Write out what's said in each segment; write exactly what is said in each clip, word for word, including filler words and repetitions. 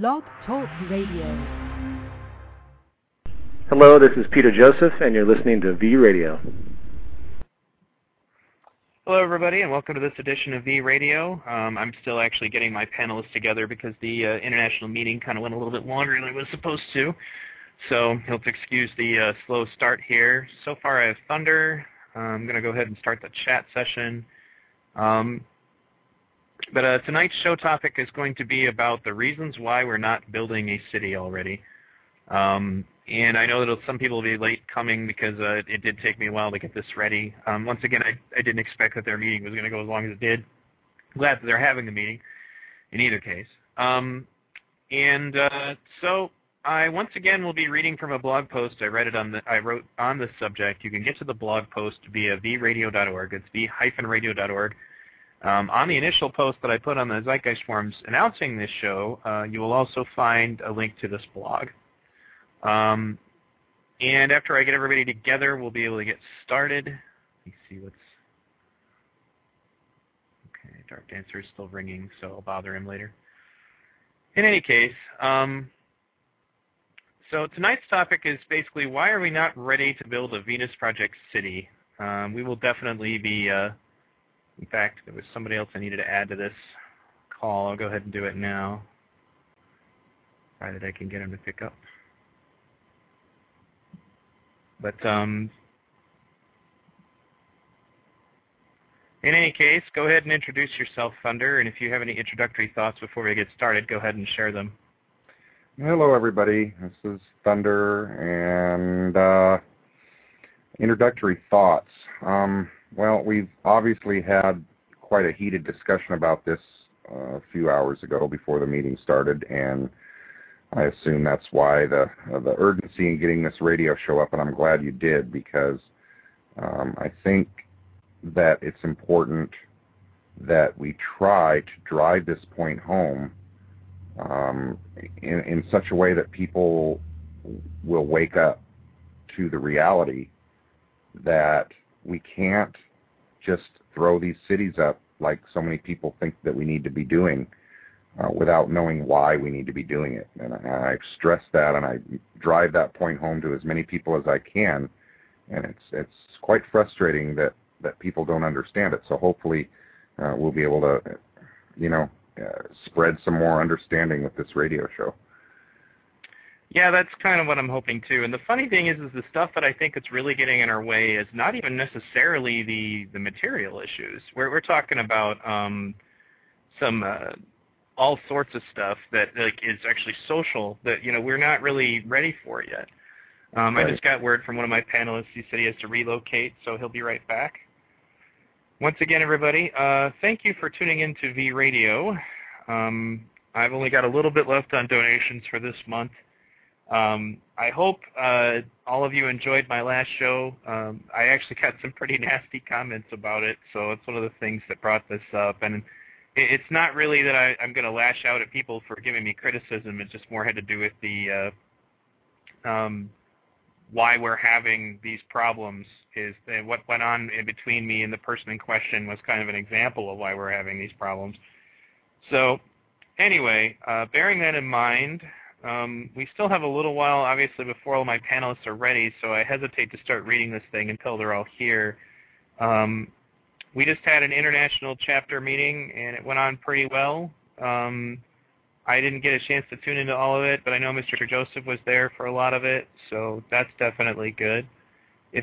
Blog Talk Radio. Hello, this is Peter Joseph, and you're listening to V-Radio. Hello, everybody, and welcome to this edition of V-Radio. Um, I'm still actually getting my panelists together because the uh, international meeting kind of went a little bit longer than it was supposed to, so you'll have to excuse the uh, slow start here. So far, I have Thunder. Uh, I'm going to go ahead and start the chat session. Um, But uh, tonight's show topic is going to be about the reasons why we're not building a city already. Um, and I know that some people will be late coming because uh, it did take me a while to get this ready. Um, once again, I, I didn't expect that their meeting was going to go as long as it did. Glad that they're having the meeting in either case. Um, and uh, so I once again will be reading from a blog post I read it on the, I wrote on this subject. You can get to the blog post via v radio dot org. It's v radio dot org. Um, on the initial post that I put on the Zeitgeist Forums announcing this show, uh, you will also find a link to this blog. Um, and after I get everybody together, we'll be able to get started. Let me see what's... Okay, Dark Dancer is still ringing, so I'll bother him later. In any case, um, so tonight's topic is basically why are we not ready to build a Venus Project city? Um, we will definitely be... Uh, In fact, there was somebody else I needed to add to this call. I'll go ahead and do it now. Try that I can get him to pick up. But um, in any case, go ahead and introduce yourself, Thunder, and if you have any introductory thoughts before we get started, go ahead and share them. Hello, everybody. This is Thunder, and uh, introductory thoughts. Um, Well, we've obviously had quite a heated discussion about this uh, a few hours ago before the meeting started, and I assume that's why the uh, the urgency in getting this radio show up, and I'm glad you did, because um, I think that it's important that we try to drive this point home um, in, in such a way that people will wake up to the reality that we can't just throw these cities up like so many people think that we need to be doing uh, without knowing why we need to be doing it. And I, I stress that, and I drive that point home to as many people as I can. And it's it's quite frustrating that, that people don't understand it. So hopefully uh, we'll be able to, you know, uh, spread some more understanding with this radio show. Yeah, that's kind of what I'm hoping too. And the funny thing is, is the stuff that I think that's really getting in our way is not even necessarily the the material issues. We're we're talking about um, some uh, all sorts of stuff that like is actually social that you know we're not really ready for yet. Um, right. I just got word from one of my panelists. He said he has to relocate, so he'll be right back. Once again, everybody, uh, thank you for tuning in to V Radio. Um, I've only got a little bit left on donations for this month. Um, I hope uh, all of you enjoyed my last show. Um, I actually got some pretty nasty comments about it, so it's one of the things that brought this up. And it's not really that I, I'm going to lash out at people for giving me criticism. It just more had to do with the uh, um, why we're having these problems. Is that what went on in between me and the person in question was kind of an example of why we're having these problems. So anyway, uh, bearing that in mind... Um, we still have a little while, obviously, before all my panelists are ready, so I hesitate to start reading this thing until they're all here. Um, we just had an international chapter meeting, and it went on pretty well. Um, I didn't get a chance to tune into all of it, but I know Mister Joseph was there for a lot of it, so that's definitely good.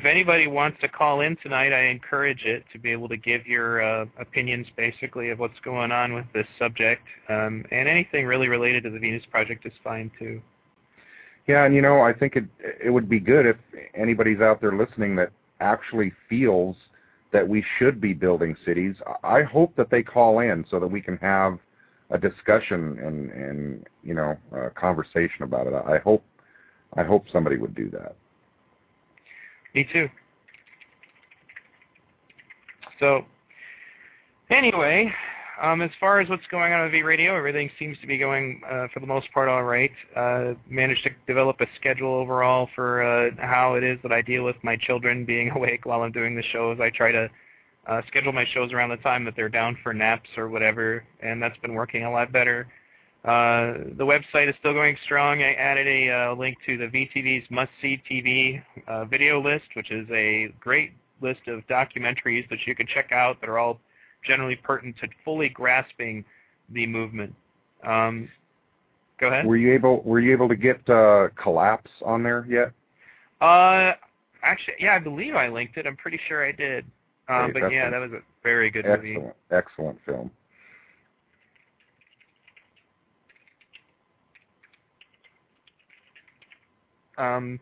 If anybody wants to call in tonight, I encourage it to be able to give your uh, opinions, basically, of what's going on with this subject. Um, and anything really related to the Venus Project is fine, too. Yeah, and, you know, I think it it would be good if anybody's out there listening that actually feels that we should be building cities. I hope that they call in so that we can have a discussion and, and you know, a conversation about it. I hope I hope somebody would do that. Me too. So, anyway, um, as far as what's going on with V-Radio, everything seems to be going, uh, for the most part, all right. Uh, managed to develop a schedule overall for uh, how it is that I deal with my children being awake while I'm doing the shows. I try to uh, schedule my shows around the time that they're down for naps or whatever, and that's been working a lot better. Uh, the website is still going strong. I added a uh, link to the V T V's Must See T V uh, video list, which is a great list of documentaries that you can check out that are all generally pertinent to fully grasping the movement. Um, go ahead. Were you able? Were you able to get uh, Collapse on there yet? Uh, actually, yeah, I believe I linked it. I'm pretty sure I did. Uh, but excellent. Yeah, that was a very good excellent, movie. Excellent film. Um,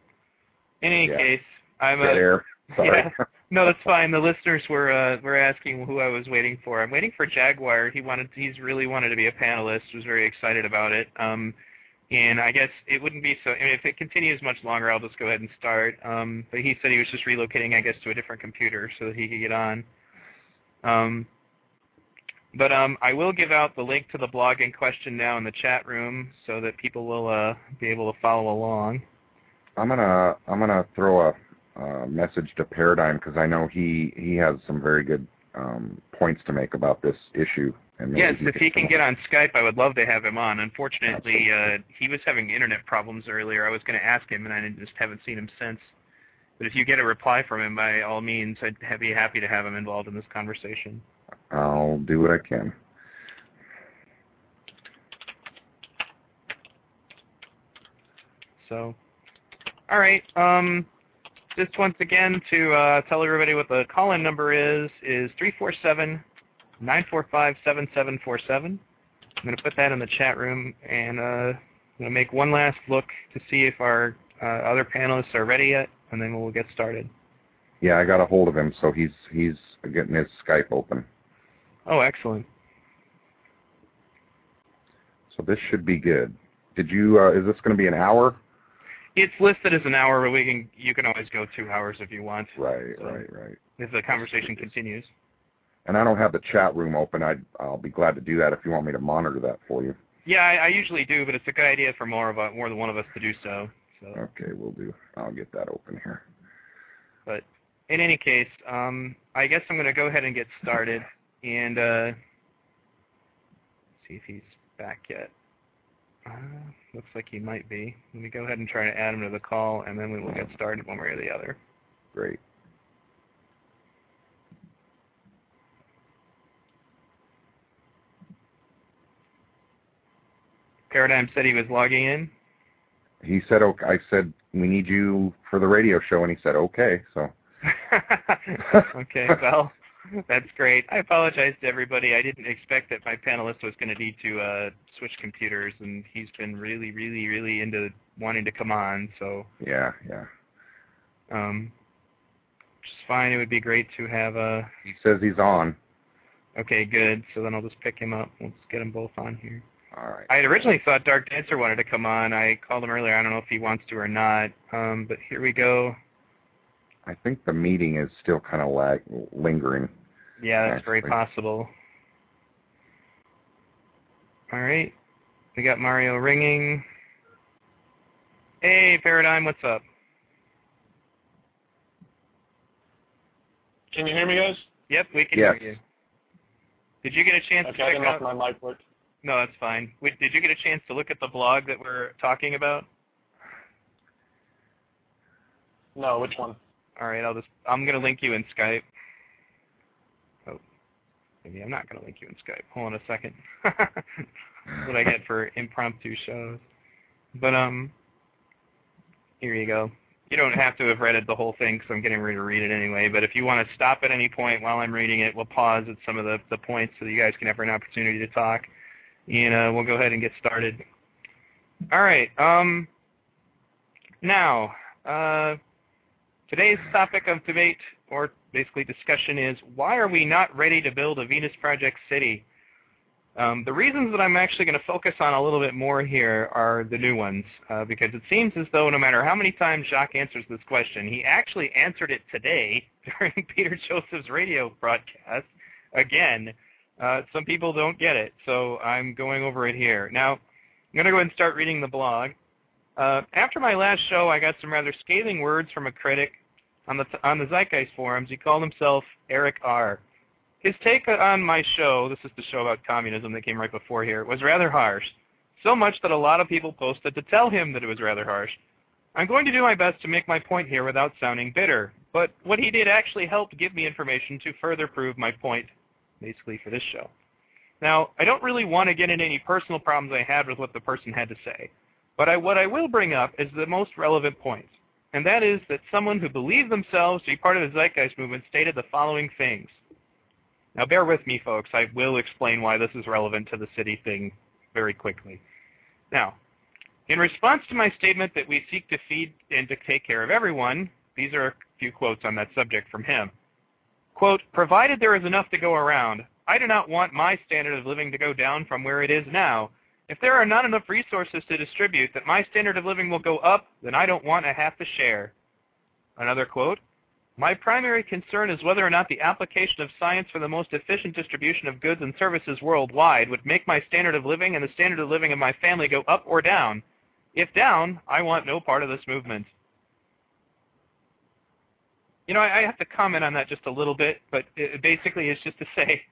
in any yeah. case, I'm Dead a, air. Sorry. Yeah, no, that's fine. The listeners were uh, were asking who I was waiting for. I'm waiting for Jaguar. He wanted, he's really wanted to be a panelist. Was very excited about it. Um, and I guess it wouldn't be so. I mean, if it continues much longer, I'll just go ahead and start. Um, but he said he was just relocating, I guess, to a different computer so that he could get on. Um, but um, I will give out the link to the blog in question now in the chat room so that people will uh, be able to follow along. I'm gonna I'm gonna throw a uh, message to Paradigm because I know he he has some very good um, points to make about this issue. And yes, he if he can get on Skype, I would love to have him on. Unfortunately, uh, he was having internet problems earlier. I was going to ask him, and I just haven't seen him since. But if you get a reply from him, by all means, I'd be happy to have him involved in this conversation. I'll do what I can. So. All right. Um, just once again to uh, tell everybody what the call-in number is, is three four seven, nine four five, seven seven four seven. I'm going to put that in the chat room, and uh, I'm going to make one last look to see if our uh, other panelists are ready yet, and then we'll get started. Yeah, I got a hold of him, so he's he's getting his Skype open. Oh, excellent. So this should be good. Did you? Uh, is this going to be an hour? It's listed as an hour, but we can you can always go two hours if you want. Right, so right, right. If the conversation continues. And I don't have the chat room open. I'd, I'll be glad to do that if you want me to monitor that for you. Yeah, I, I usually do, but it's a good idea for more of a, more than one of us to do so. so. Okay, we'll do. I'll get that open here. But in any case, um, I guess I'm going to go ahead and get started and uh, see if he's back yet. Uh, looks like he might be. Let me go ahead and try to add him to the call, and then we will get started one way or the other. Great. Paradigm said he was logging in. He said, okay. I said, we need you for the radio show, and he said, okay. So. Okay, well, that's great. I apologize to everybody. I didn't expect that my panelist was going to need to uh, switch computers, and he's been really, really, really into wanting to come on. So. Yeah, yeah. Um, just fine. It would be great to have a. He says he's on. Okay, good. So then I'll just pick him up. Let's get them both on here. All right. I had originally thought Dark Dancer wanted to come on. I called him earlier. I don't know if he wants to or not. Um, but here we go. I think the meeting is still kind of lag lingering. Yeah, that's actually very possible. All right. We got Mario ringing. Hey, Paradigm, what's up? Can you hear me, guys? Yep, we can yes. hear you. Did you get a chance okay, to check out? My mic worked. No, that's fine. Wait, did you get a chance to look at the blog that we're talking about? No, which one? All right, I'll just, I'm going to link you in Skype. Oh, maybe I'm not going to link you in Skype. Hold on a second. That's what I get for impromptu shows. But um, here you go. You don't have to have read it the whole thing because I'm getting ready to read it anyway. But if you want to stop at any point while I'm reading it, we'll pause at some of the, the points so that you guys can have an opportunity to talk. And uh, we'll go ahead and get started. All right. Um, now, uh, today's topic of debate, or basically discussion, is why are we not ready to build a Venus Project city? Um, the reasons that I'm actually going to focus on a little bit more here are the new ones, uh, because it seems as though no matter how many times Jacques answers this question, he actually answered it today during Peter Joseph's radio broadcast again. Uh, some people don't get it, so I'm going over it here. Now, I'm going to go ahead and start reading the blog. Uh, after my last show, I got some rather scathing words from a critic on the, on the Zeitgeist Forums. He called himself Eric R. His take on my show, this is the show about communism that came right before here, was rather harsh. so much that a lot of people posted to tell him that it was rather harsh. I'm going to do my best to make my point here without sounding bitter, but what he did actually helped give me information to further prove my point, basically for this show. Now, I don't really want to get into any personal problems I had with what the person had to say, but I, what I will bring up is the most relevant point, and that is that someone who believed themselves to be part of the Zeitgeist movement stated the following things. Now, bear with me, folks. I will explain why this is relevant to the city thing very quickly. Now, in response to my statement that we seek to feed and to take care of everyone, these are a few quotes on that subject from him. Quote, provided there is enough to go around, I do not want my standard of living to go down from where it is now. If there are not enough resources to distribute that my standard of living will go up, then I don't want to have to share. Another quote, my primary concern is whether or not the application of science for the most efficient distribution of goods and services worldwide would make my standard of living and the standard of living of my family go up or down. If down, I want no part of this movement. You know, I have to comment on that just a little bit, but it basically it's just to say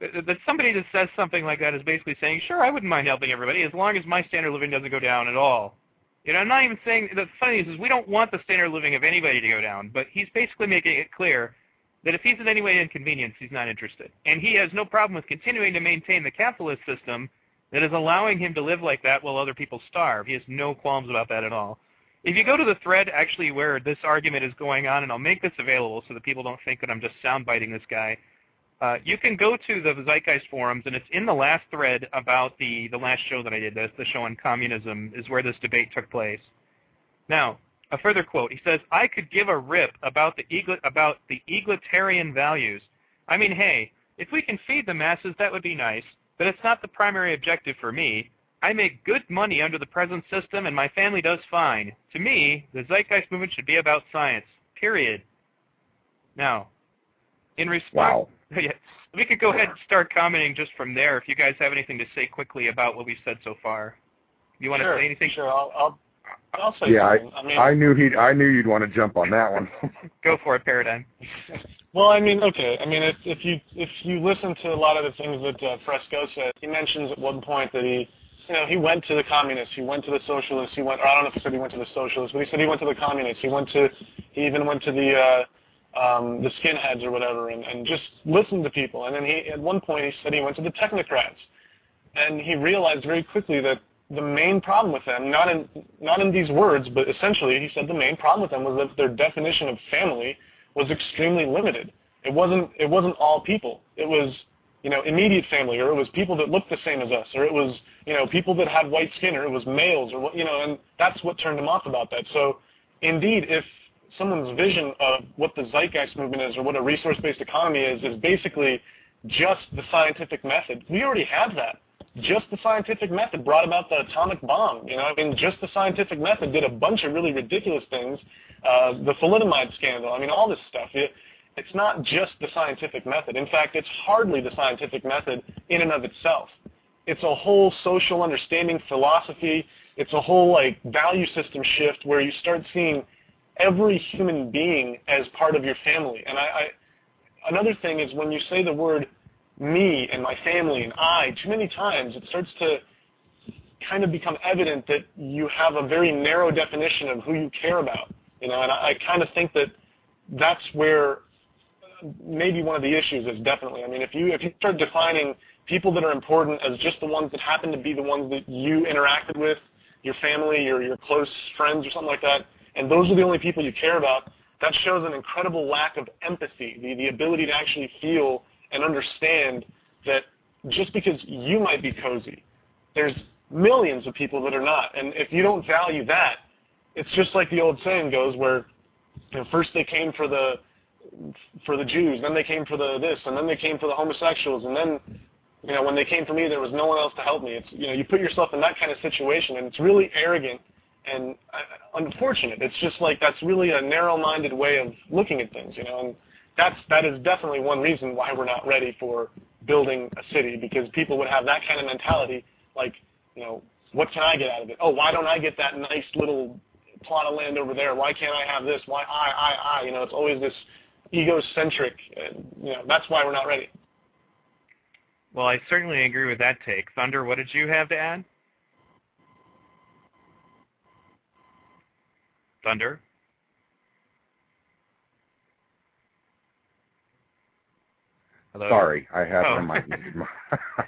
that somebody that says something like that is basically saying, sure, I wouldn't mind helping everybody as long as my standard of living doesn't go down at all. You know, I'm not even saying, the funny is, is we don't want the standard of living of anybody to go down, but he's basically making it clear that if he's in any way inconvenienced, he's not interested. And he has no problem with continuing to maintain the capitalist system that is allowing him to live like that while other people starve. He has no qualms about that at all. If you go to the thread actually where this argument is going on, and I'll make this available so that people don't think that I'm just soundbiting this guy, uh, you can go to the Zeitgeist Forums, and it's in the last thread about the, the last show that I did, that's the show on communism, is where this debate took place. Now, a further quote. He says, I could give a rip about the egli about the egalitarian values. I mean, hey, if we can feed the masses, that would be nice. But it's not the primary objective for me. I make good money under the present system, and my family does fine. To me, the Zeitgeist movement should be about science, period. Now, in response... Wow. We could go ahead and start commenting just from there if you guys have anything to say quickly about what we've said so far. You want sure, to say anything? Sure, I'll, I'll, I'll say yeah, something. I, I, mean, I, knew he'd, I knew you'd want to jump on that one. Go for it, Paradigm. Well, I mean, okay. I mean, if, if you if you listen to a lot of the things that uh, Fresco said, he mentions at one point that he, you know, he went to the communists, he went to the socialists, he went, or I don't know if he said he went to the socialists, but he said he went to the communists, he went to, he even went to the, uh, um, the skinheads or whatever, and, and just listened to people. And then he, at one point, he said he went to the technocrats, and he realized very quickly that the main problem with them, not in not in these words, but essentially, he said the main problem with them was that their definition of family was extremely limited. It wasn't, it wasn't all people. It was, you know, immediate family, or it was people that looked the same as us, or it was, you know, people that had white skin, or it was males, or, you know, and that's what turned him off about that. So, indeed, if someone's vision of what the Zeitgeist movement is, or what a resource-based economy is, is basically just the scientific method, we already have that. Just the scientific method brought about the atomic bomb, you know, I mean, just the scientific method did a bunch of really ridiculous things, uh, the thalidomide scandal, I mean, all this stuff. It, it's not just the scientific method. In fact, it's hardly the scientific method in and of itself. It's a whole social understanding philosophy, it's a whole, like, value system shift where you start seeing every human being as part of your family. And I, I another thing is when you say the word me and my family and I, too many times it starts to kind of become evident that you have a very narrow definition of who you care about, you know, and I, I kind of think that that's where maybe one of the issues is definitely. I mean, if you, if you start defining people that are important as just the ones that happen to be the ones that you interacted with, your family or your close friends or something like that, and those are the only people you care about, that shows an incredible lack of empathy, the, the ability to actually feel and understand that just because you might be cozy, there's millions of people that are not. And if you don't value that, it's just like the old saying goes where, you know, first they came for the for the Jews, then they came for the this, and then they came for the homosexuals, and then, you know, when they came for me, there was no one else to help me. It's, you know, you put yourself in that kind of situation, and it's really arrogant and unfortunate. It's just like that's really a narrow-minded way of looking at things, you know, and That's, that is definitely one reason why we're not ready for building a city, because people would have that kind of mentality, like, you know, what can I get out of it? Oh, why don't I get that nice little plot of land over there? Why can't I have this? Why I, I, I? You know, it's always this egocentric, you know, that's why we're not ready. Well, I certainly agree with that take. Thunder, what did you have to add? Thunder? Hello? Sorry, I have oh. my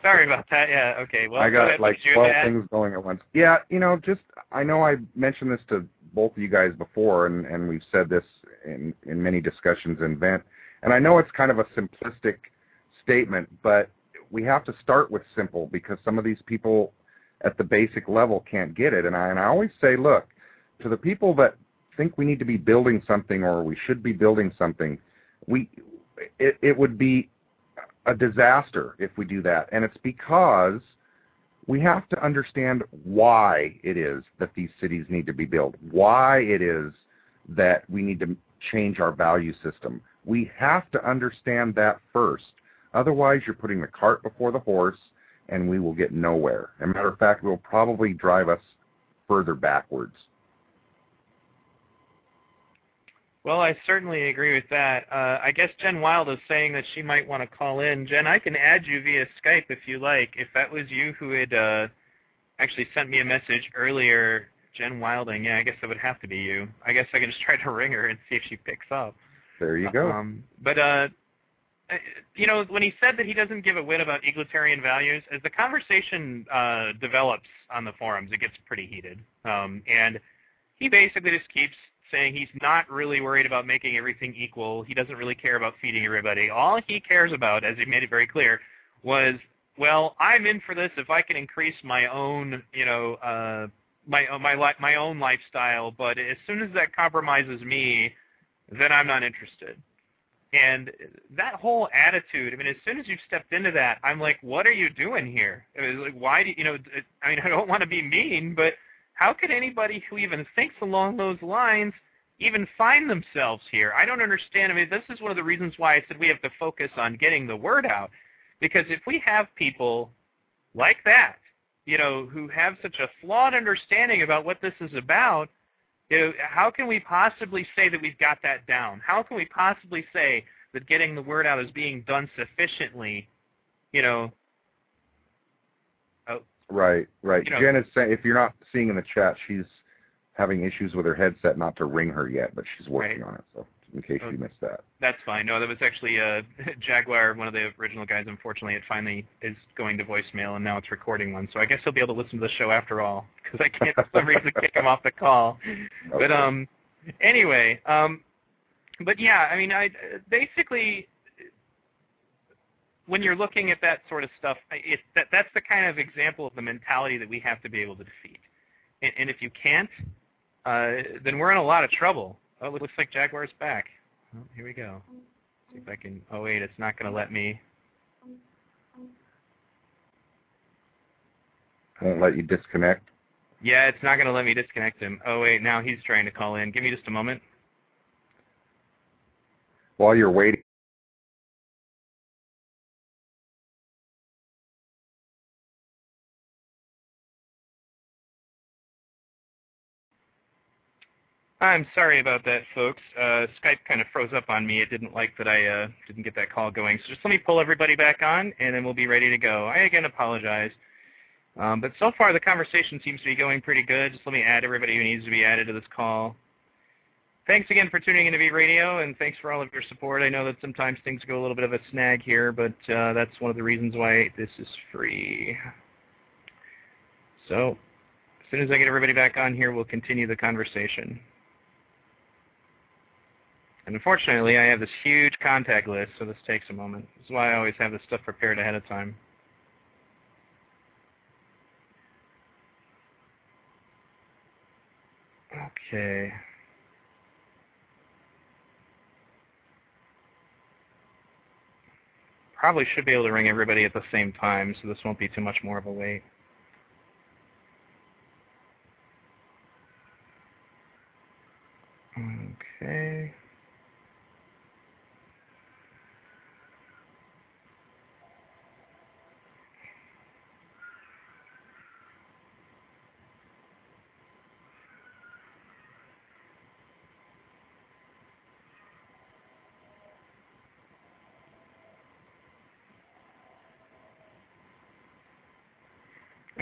Sorry about that. Yeah, okay. Well, I got go ahead, like twelve things going at once. Yeah, you know, just I know I mentioned this to both of you guys before, and, and we've said this in, in many discussions in Vent, and I know it's kind of a simplistic statement, but we have to start with simple because some of these people at the basic level can't get it. And I, and I always say, look, to the people that think we need to be building something or we should be building something, we it, it would be a disaster if we do that. And it's because we have to understand why it is that these cities need to be built, why it is that we need to change our value system. We have to understand that first. Otherwise, you're putting the cart before the horse, and we will get nowhere. As a matter of fact, it will probably drive us further backwards. Well, I certainly agree with that. Uh, I guess Jen Wild is saying that she might want to call in. Jen, I can add you via Skype if you like. If that was you who had uh, actually sent me a message earlier, Jen Wilding, yeah, I guess that would have to be you. I guess I can just try to ring her and see if she picks up. There you go. Um, but, uh, you know, when he said that he doesn't give a whit about egalitarian values, as the conversation uh, develops on the forums, it gets pretty heated. Um, and he basically just keeps saying he's not really worried about making everything equal. He doesn't really care about feeding everybody. All he cares about, as he made it very clear, was, well, I'm in for this if I can increase my own, you know, uh, my my li my own lifestyle. But as soon as that compromises me, then I'm not interested. And that whole attitude, I mean, as soon as you've stepped into that, I'm like, what are you doing here? I mean, like, why do you, you know, I mean, I don't want to be mean, but how could anybody who even thinks along those lines even find themselves here? I don't understand. I mean, this is one of the reasons why I said we have to focus on getting the word out, because if we have people like that, you know, who have such a flawed understanding about what this is about, you know, how can we possibly say that we've got that down? How can we possibly say that getting the word out is being done sufficiently, you know? Oh, right, right. You know, Jen is saying, if you're not seeing in the chat, she's having issues with her headset, not to ring her yet, but she's working right. on it, so in case oh, you missed that. That's fine. No, that was actually uh, Jaguar, one of the original guys, unfortunately. It finally is going to voicemail, and now it's recording one, so I guess he'll be able to listen to the show after all, because I can't for some reason kick him off the call. Okay. But um, anyway, um, but yeah, I mean, I basically, when you're looking at that sort of stuff, it, that, that's the kind of example of the mentality that we have to be able to defeat. And, and if you can't, uh, then we're in a lot of trouble. Oh, it looks like Jaguar's back. Oh, here we go. See if I can. Oh wait, it's not going to let me. Won't let you disconnect. Yeah, it's not going to let me disconnect him. Oh wait, now he's trying to call in. Give me just a moment. While you're waiting. I'm sorry about that, folks. Uh, Skype kind of froze up on me. It didn't like that I uh, didn't get that call going. So just let me pull everybody back on, and then we'll be ready to go. I, again, apologize. Um, but so far, the conversation seems to be going pretty good. Just let me add everybody who needs to be added to this call. Thanks again for tuning into V Radio, and thanks for all of your support. I know that sometimes things go a little bit of a snag here, but uh, that's one of the reasons why this is free. So as soon as I get everybody back on here, we'll continue the conversation. And unfortunately, I have this huge contact list, so this takes a moment. This is why I always have this stuff prepared ahead of time. Okay. Probably should be able to ring everybody at the same time, so this won't be too much more of a wait. Okay.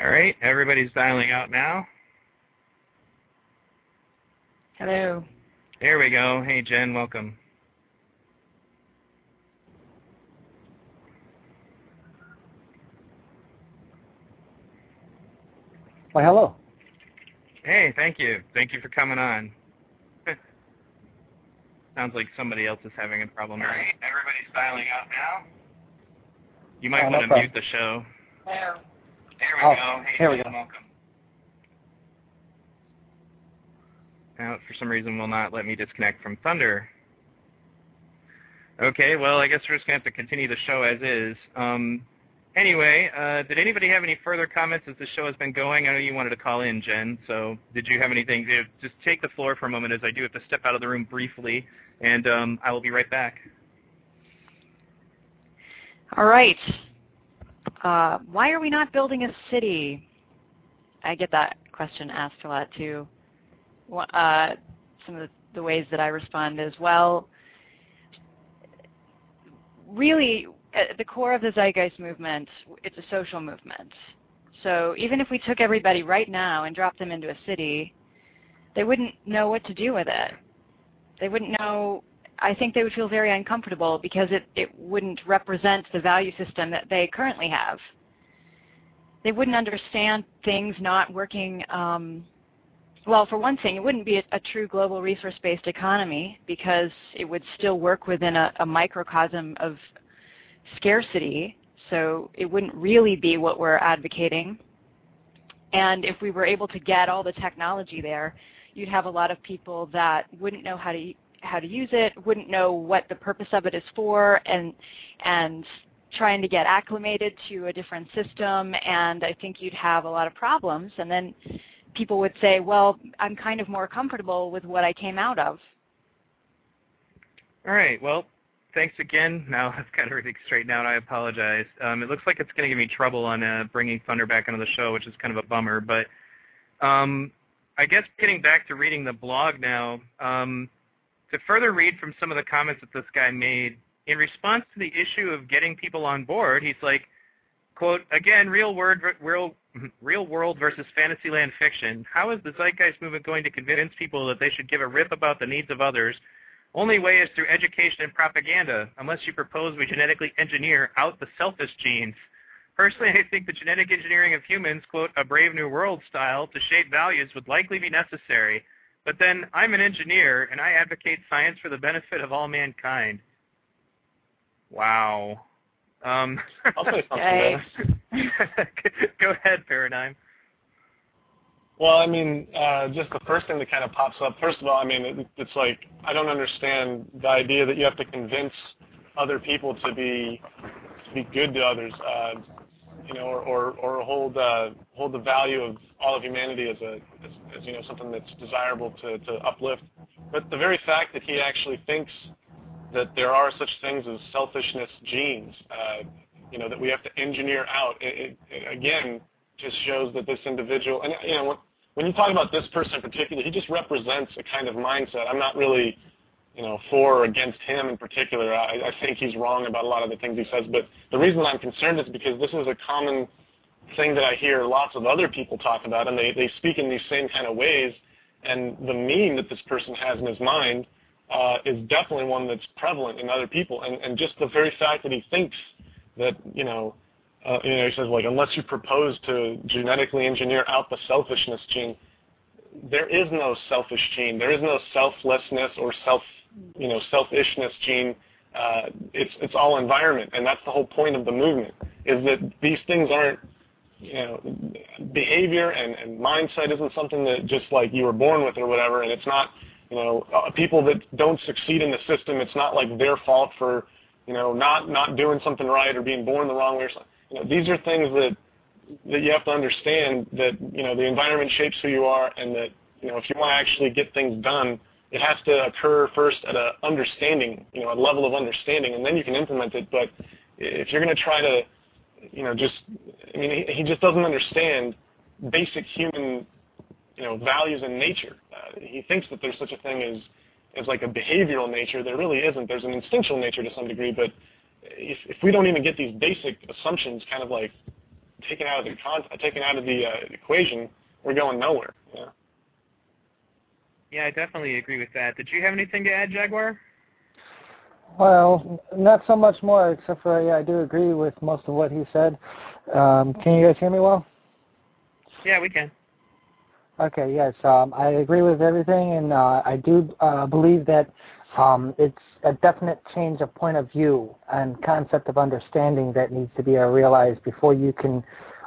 All right, everybody's dialing out now. Hello. There we go. Hey, Jen, welcome. Why, hello. Hey, thank you. Thank you for coming on. Sounds like somebody else is having a problem. All right, everybody's dialing out now. You might oh, want to no mute the show. There, there we oh, go. Hey, there we go. Welcome. Now, for some reason, will not let me disconnect from Thunder. Okay, well, I guess we're just going to have to continue the show as is. Um, anyway, uh, did anybody have any further comments as the show has been going? I know you wanted to call in, Jen, so did you have anything? Just take the floor for a moment, as I do have to step out of the room briefly, and um, I will be right back. All right. Uh, why are we not building a city? I get that question asked a lot, too. Uh, some of the ways that I respond is, well, really, at the core of the Zeitgeist movement, it's a social movement. So even if we took everybody right now and dropped them into a city, they wouldn't know what to do with it. They wouldn't know. I think they would feel very uncomfortable because it, it wouldn't represent the value system that they currently have. They wouldn't understand things not working. Um, well, for one thing, it wouldn't be a, a true global resource-based economy because it would still work within a, a microcosm of scarcity, so it wouldn't really be what we're advocating. And if we were able to get all the technology there, you'd have a lot of people that wouldn't know how to how to use it, wouldn't know what the purpose of it is for, and and trying to get acclimated to a different system, and I think you'd have a lot of problems. And then people would say, well, I'm kind of more comfortable with what I came out of. All right, well, thanks again. Now I've got everything straightened out. I apologize. Um, it looks like it's going to give me trouble on uh, bringing Thunder back into the show, which is kind of a bummer, but um, I guess getting back to reading the blog now, um, to further read from some of the comments that this guy made, in response to the issue of getting people on board, he's like, quote, again, real, word, real, real world versus fantasyland fiction. How is the Zeitgeist movement going to convince people that they should give a rip about the needs of others? Only way is through education and propaganda, unless you propose we genetically engineer out the selfish genes. Personally, I think the genetic engineering of humans, quote, a brave new world style, to shape values would likely be necessary. But then, I'm an engineer, and I advocate science for the benefit of all mankind. Wow. Um, okay. Go ahead, Paradigm. Well, I mean, uh, just the first thing that kind of pops up, first of all, I mean, it, it's like, I don't understand the idea that you have to convince other people to be to be good to others, uh, you know, or, or, or hold uh, hold the value of all of humanity as a as, as you know, something that's desirable to, to uplift. But the very fact that he actually thinks that there are such things as selfishness genes, uh, you know, that we have to engineer out, it, it, again, just shows that this individual, and you know, when, when you talk about this person in particular, he just represents a kind of mindset. I'm not really, you know, for or against him in particular. I, I think he's wrong about a lot of the things he says, but the reason I'm concerned is because this is a common thing that I hear lots of other people talk about, and they, they speak in these same kind of ways, and the meme that this person has in his mind uh, is definitely one that's prevalent in other people, and, and just the very fact that he thinks that, you know, Uh, you know, he says, like, unless you propose to genetically engineer out the selfishness gene, there is no selfish gene. There is no selflessness or self, you know, selfishness gene. Uh, it's it's all environment, and that's the whole point of the movement, is that these things aren't, you know, behavior and, and mindset isn't something that just, like, you were born with or whatever, and it's not, you know, uh, people that don't succeed in the system, it's not, like, their fault for, you know, not, not doing something right or being born the wrong way or something. You know, these are things that that you have to understand, that you know the environment shapes who you are, and that you know if you want to actually get things done, it has to occur first at a understanding, you know, a level of understanding, and then you can implement it. But if you're going to try to, you know, just I mean, he, he just doesn't understand basic human, you know, values and nature. Uh, he thinks that there's such a thing as as like a behavioral nature. There really isn't. There's an instinctual nature to some degree, but If, if we don't even get these basic assumptions kind of like taken out of the con- taken out of the uh, equation, we're going nowhere. Yeah. Yeah, I definitely agree with that. Did you have anything to add, Jaguar? Well, not so much more, except for yeah, I do agree with most of what he said. Um, can you guys hear me well? Yeah, we can. Okay, yes, um, I agree with everything, and uh, I do uh, believe that um, it's a definite change of point of view and concept of understanding that needs to be uh, realized before you can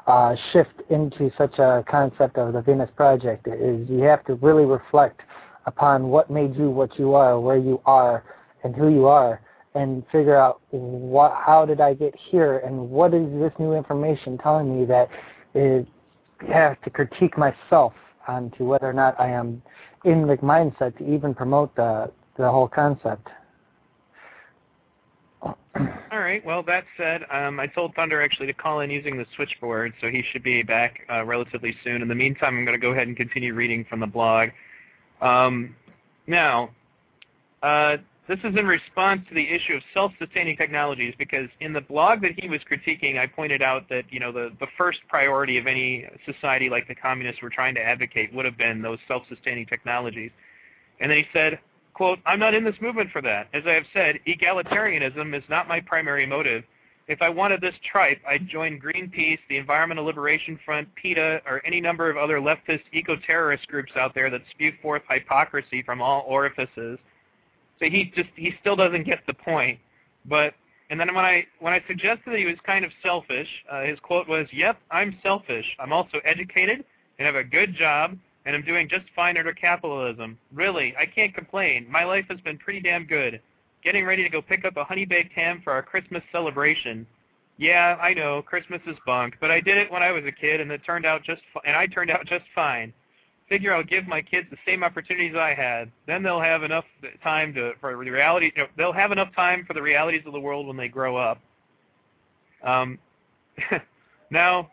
uh, shift into such a concept of the Venus Project. It is you have to really reflect upon what made you what you are, where you are, and who you are, and figure out what, how did I get here, and what is this new information telling me that it has to critique myself onto whether or not I am in the mindset to even promote the the whole concept. All right. Well, that said, um, I told Thunder actually to call in using the switchboard, so he should be back uh, relatively soon. In the meantime, I'm going to go ahead and continue reading from the blog. Um, now, uh, this is in response to the issue of self-sustaining technologies, because in the blog that he was critiquing, I pointed out that you know the, the first priority of any society like the communists were trying to advocate would have been those self-sustaining technologies. And then he said, quote, "I'm not in this movement for that. As I have said, egalitarianism is not my primary motive. If I wanted this tripe, I'd join Greenpeace, the Environmental Liberation Front, PETA, or any number of other leftist eco-terrorist groups out there that spew forth hypocrisy from all orifices." So he just he still doesn't get the point. But and then when I when I suggested that he was kind of selfish, uh, his quote was, "Yep, I'm selfish. I'm also educated and have a good job, and I'm doing just fine under capitalism. Really, I can't complain. My life has been pretty damn good. Getting ready to go pick up a honey-baked ham for our Christmas celebration. Yeah, I know Christmas is bunk, but I did it when I was a kid, and it turned out just fi- and I turned out just fine. Figure I'll give my kids the same opportunities I had. Then they'll have enough time to for the reality. You know, they'll have enough time for the realities of the world when they grow up." Um, now,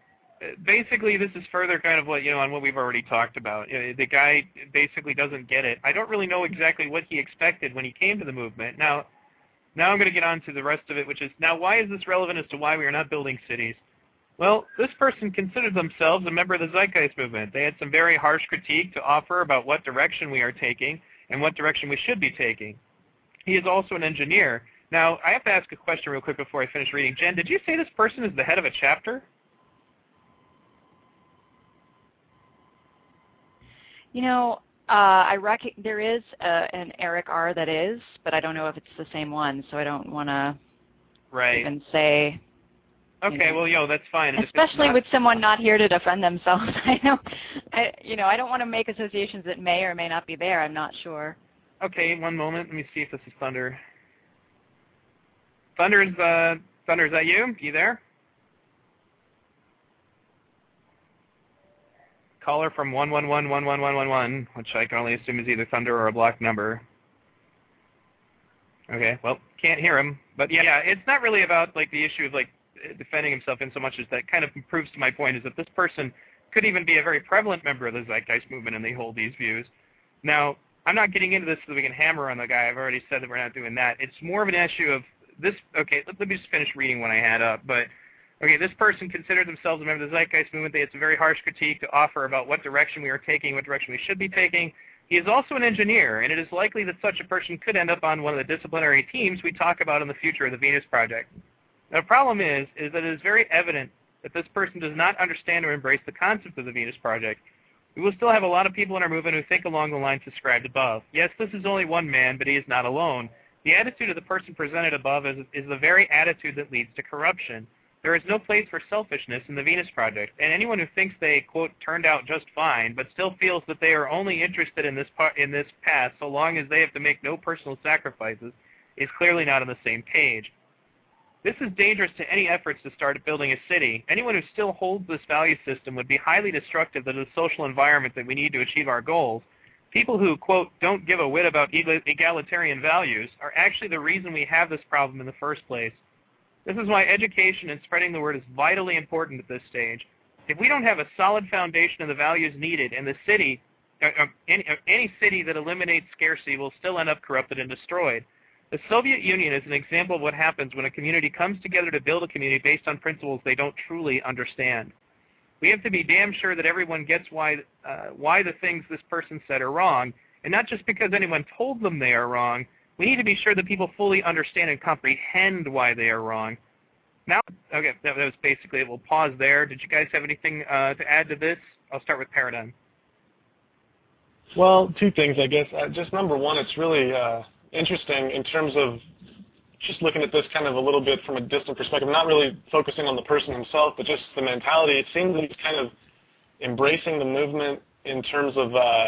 basically, this is further kind of what you know on what we've already talked about. The guy basically doesn't get it. I don't really know exactly what he expected when he came to the movement. Now, now I'm going to get on to the rest of it, which is now why is this relevant as to why we are not building cities? Well, this person considered themselves a member of the Zeitgeist Movement. They had some very harsh critique to offer about what direction we are taking and what direction we should be taking. He is also an engineer. Now, I have to ask a question real quick before I finish reading. Jen, did you say this person is the head of a chapter? You know, uh, I reckon there is uh, an Eric R that is, but I don't know if it's the same one, so I don't want to right. even say... Okay, well, yo, that's fine. Especially not, with someone not here to defend themselves. I don't, I, you know, I don't want to make associations that may or may not be there. I'm not sure. Okay, one moment. Let me see if this is Thunder. Thunder, is, uh, Thunder, is that you? You there? Caller from one one one one one one one one, which I can only assume is either Thunder or a blocked number. Okay, well, can't hear him. But yeah, yeah it's not really about like the issue of like defending himself in so much as that kind of proves to my point is that this person could even be a very prevalent member of the Zeitgeist Movement and they hold these views. Now, I'm not getting into this so that we can hammer on the guy. I've already said that we're not doing that. It's more of an issue of this, okay, let, let me just finish reading what I had up, but okay, this person considered themselves a member of the Zeitgeist Movement. They had some very harsh critique to offer about what direction we are taking, what direction we should be taking. He is also an engineer, and it is likely that such a person could end up on one of the disciplinary teams we talk about in the future of the Venus Project. Now, the problem is, is that it is very evident that this person does not understand or embrace the concept of the Venus Project. We will still have a lot of people in our movement who think along the lines described above. Yes, this is only one man, but he is not alone. The attitude of the person presented above is, is the very attitude that leads to corruption. There is no place for selfishness in the Venus Project, and anyone who thinks they, quote, turned out just fine, but still feels that they are only interested in this par- in this path so long as they have to make no personal sacrifices is clearly not on the same page. This is dangerous to any efforts to start building a city. Anyone who still holds this value system would be highly destructive to the social environment that we need to achieve our goals. People who, quote, don't give a whit about egalitarian values are actually the reason we have this problem in the first place. This is why education and spreading the word is vitally important at this stage. If we don't have a solid foundation of the values needed in the city, uh, any, uh, any city that eliminates scarcity will still end up corrupted and destroyed. The Soviet Union is an example of what happens when a community comes together to build a community based on principles they don't truly understand. We have to be damn sure that everyone gets why uh, why the things this person said are wrong, And not just because anyone told them they are wrong. We need to be sure that people fully understand and comprehend why they are wrong. Now, okay, that was basically it. We'll pause there. Did you guys have anything uh, to add to this? I'll start with Paradigm. Well, two things, I guess. Uh, just number one, it's really uh, interesting in terms of just looking at this kind of a little bit from a distant perspective, not really focusing on the person himself, but just the mentality. It seems that he's kind of embracing the movement in terms of, uh,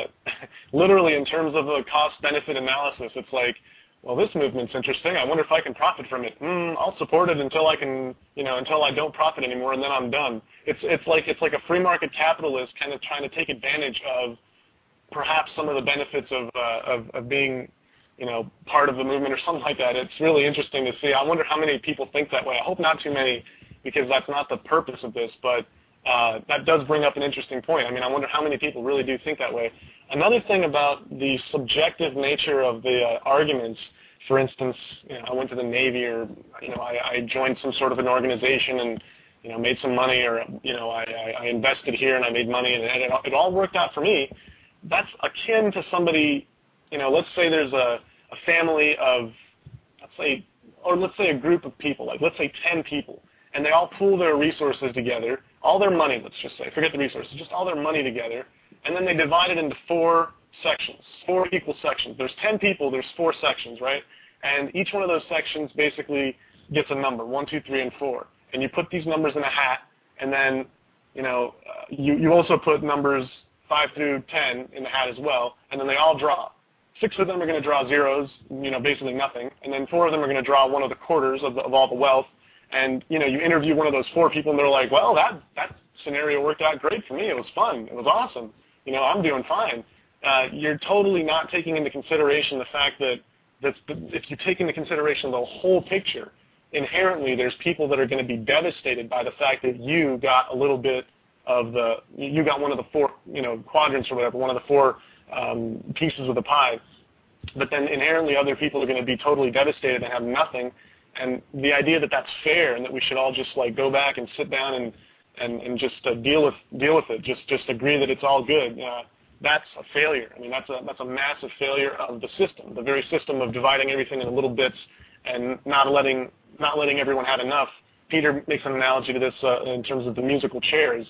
literally in terms of a cost-benefit analysis. It's like, well, this movement's interesting. I wonder if I can profit from it. Mm, I'll support it until I can, you know, until I don't profit anymore, and then I'm done. It's it's like it's like a free market capitalist kind of trying to take advantage of perhaps some of the benefits of uh, of, of being, you know, part of the movement or something like that. It's really interesting to see. I wonder how many people think that way. I hope not too many, because that's not the purpose of this. But uh, that does bring up an interesting point. I mean, I wonder how many people really do think that way. Another thing about the subjective nature of the uh, arguments, for instance, you know, I went to the Navy, or you know, I, I joined some sort of an organization and you know made some money, or you know, I, I invested here and I made money, and it, it all worked out for me. That's akin to somebody, you know, let's say there's a, a family of, let's say, or let's say a group of people, like let's say ten people, and they all pool their resources together, all their money, let's just say, forget the resources, just all their money together. And then they divide it into four sections, four equal sections. There's ten people, there's four sections, right? And each one of those sections basically gets a number, one, two, three, and four. And you put these numbers in a hat, and then, you know, uh, you, you also put numbers five through ten in the hat as well, and then they all draw. Six of them are going to draw zeros, you know, basically nothing, and then four of them are going to draw one of the quarters of, the, of all the wealth. And, you know, you interview one of those four people, and they're like, well, that, that scenario worked out great for me. It was fun. It was awesome. You know, I'm doing fine. Uh, you're totally not taking into consideration the fact that that's, if you take into consideration the whole picture, inherently there's people that are going to be devastated by the fact that you got a little bit of the, you got one of the four, you know, quadrants or whatever, one of the four um, pieces of the pie. But then inherently other people are going to be totally devastated and have nothing. And the idea that that's fair and that we should all just, like, go back and sit down and And, and just uh, deal with deal with it. Just just agree that it's all good. Uh, that's a failure. I mean, that's a that's a massive failure of the system, the very system of dividing everything into little bits and not letting not letting everyone have enough. Peter makes an analogy to this uh, in terms of the musical chairs.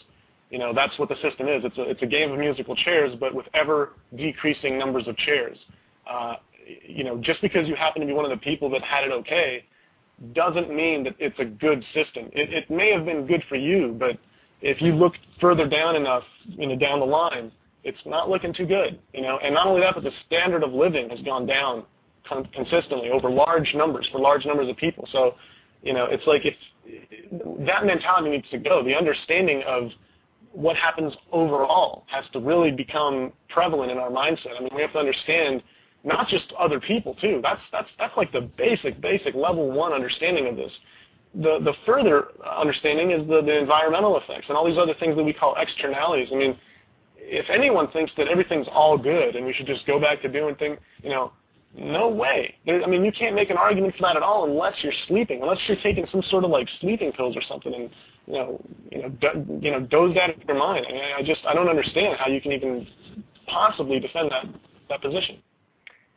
You know, that's what the system is. It's a it's a game of musical chairs, but with ever decreasing numbers of chairs. Uh, you know, just because you happen to be one of the people that had it okay, doesn't mean that it's a good system. It, it may have been good for you, but if you look further down enough, you know, down the line, it's not looking too good, you know. And not only that, but the standard of living has gone down con consistently over large numbers for large numbers of people. So, you know, it's like it's that mentality needs to go. The understanding of what happens overall has to really become prevalent in our mindset. I mean, we have to understand. Not just other people too. That's that's that's like the basic, basic level one understanding of this. The the further understanding is the, the environmental effects and all these other things that we call externalities. I mean, if anyone thinks that everything's all good and we should just go back to doing things, you know, no way. There, I mean, you can't make an argument for that at all unless you're sleeping, unless you're taking some sort of like sleeping pills or something, and you know, you know, do, you know, doze that in your mind. I mean, I just I don't understand how you can even possibly defend that that position.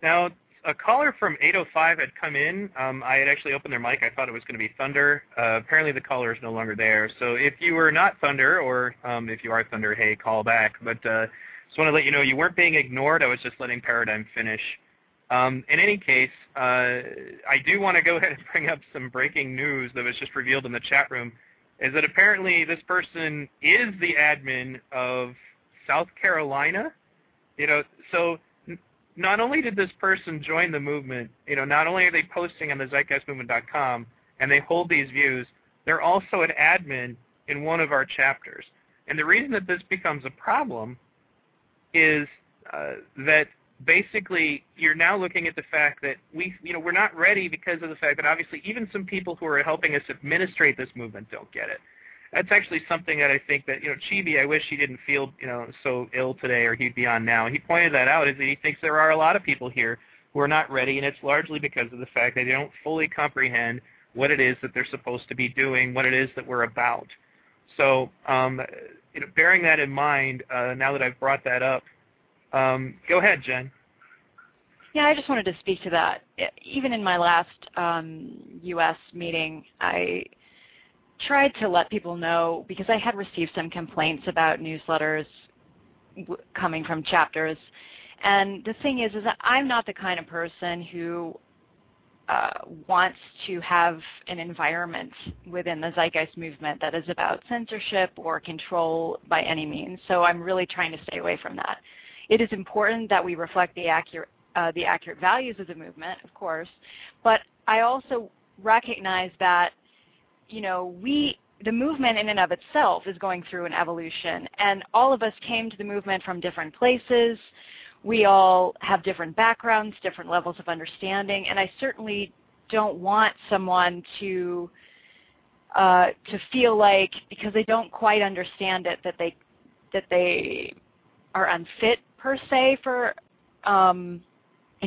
Now, a caller from eight oh five had come in. Um, I had actually opened their mic. I thought it was going to be Thunder. Uh, apparently the caller is no longer there. So if you were not Thunder, or um, if you are Thunder, hey, call back. But uh, just want to let you know you weren't being ignored. I was just letting Paradigm finish. Um, in any case, uh, I do want to go ahead and bring up some breaking news that was just revealed in the chat room, is that apparently this person is the admin of South Carolina. You know, so... Not only did this person join the movement, you know, not only are they posting on the zeitgeist movement dot com and they hold these views, they're also an admin in one of our chapters. And the reason that this becomes a problem is uh, that basically you're now looking at the fact that we, you know, we're not ready because of the fact that obviously even some people who are helping us administrate this movement don't get it. That's actually something that I think that, you know, Chibi, I wish he didn't feel, you know, so ill today or he'd be on now. He pointed that out, is that he thinks there are a lot of people here who are not ready, and it's largely because of the fact that they don't fully comprehend what it is that they're supposed to be doing, what it is that we're about. So, um, you know, bearing that in mind, uh, now that I've brought that up, um, go ahead, Jen. Yeah, I just wanted to speak to that. Even in my last um, U S meeting, I tried to let people know, because I had received some complaints about newsletters w coming from chapters. And the thing is, is that I'm not the kind of person who uh, wants to have an environment within the Zeitgeist movement that is about censorship or control by any means. So I'm really trying to stay away from that. It is important that we reflect the accurate Uh, the accurate values of the movement, of course, but I also recognize that, you know, we, the movement in and of itself is going through an evolution, and all of us came to the movement from different places. We all have different backgrounds, different levels of understanding, and I certainly don't want someone to uh, to feel like, because they don't quite understand it, that they that they are unfit per se for um,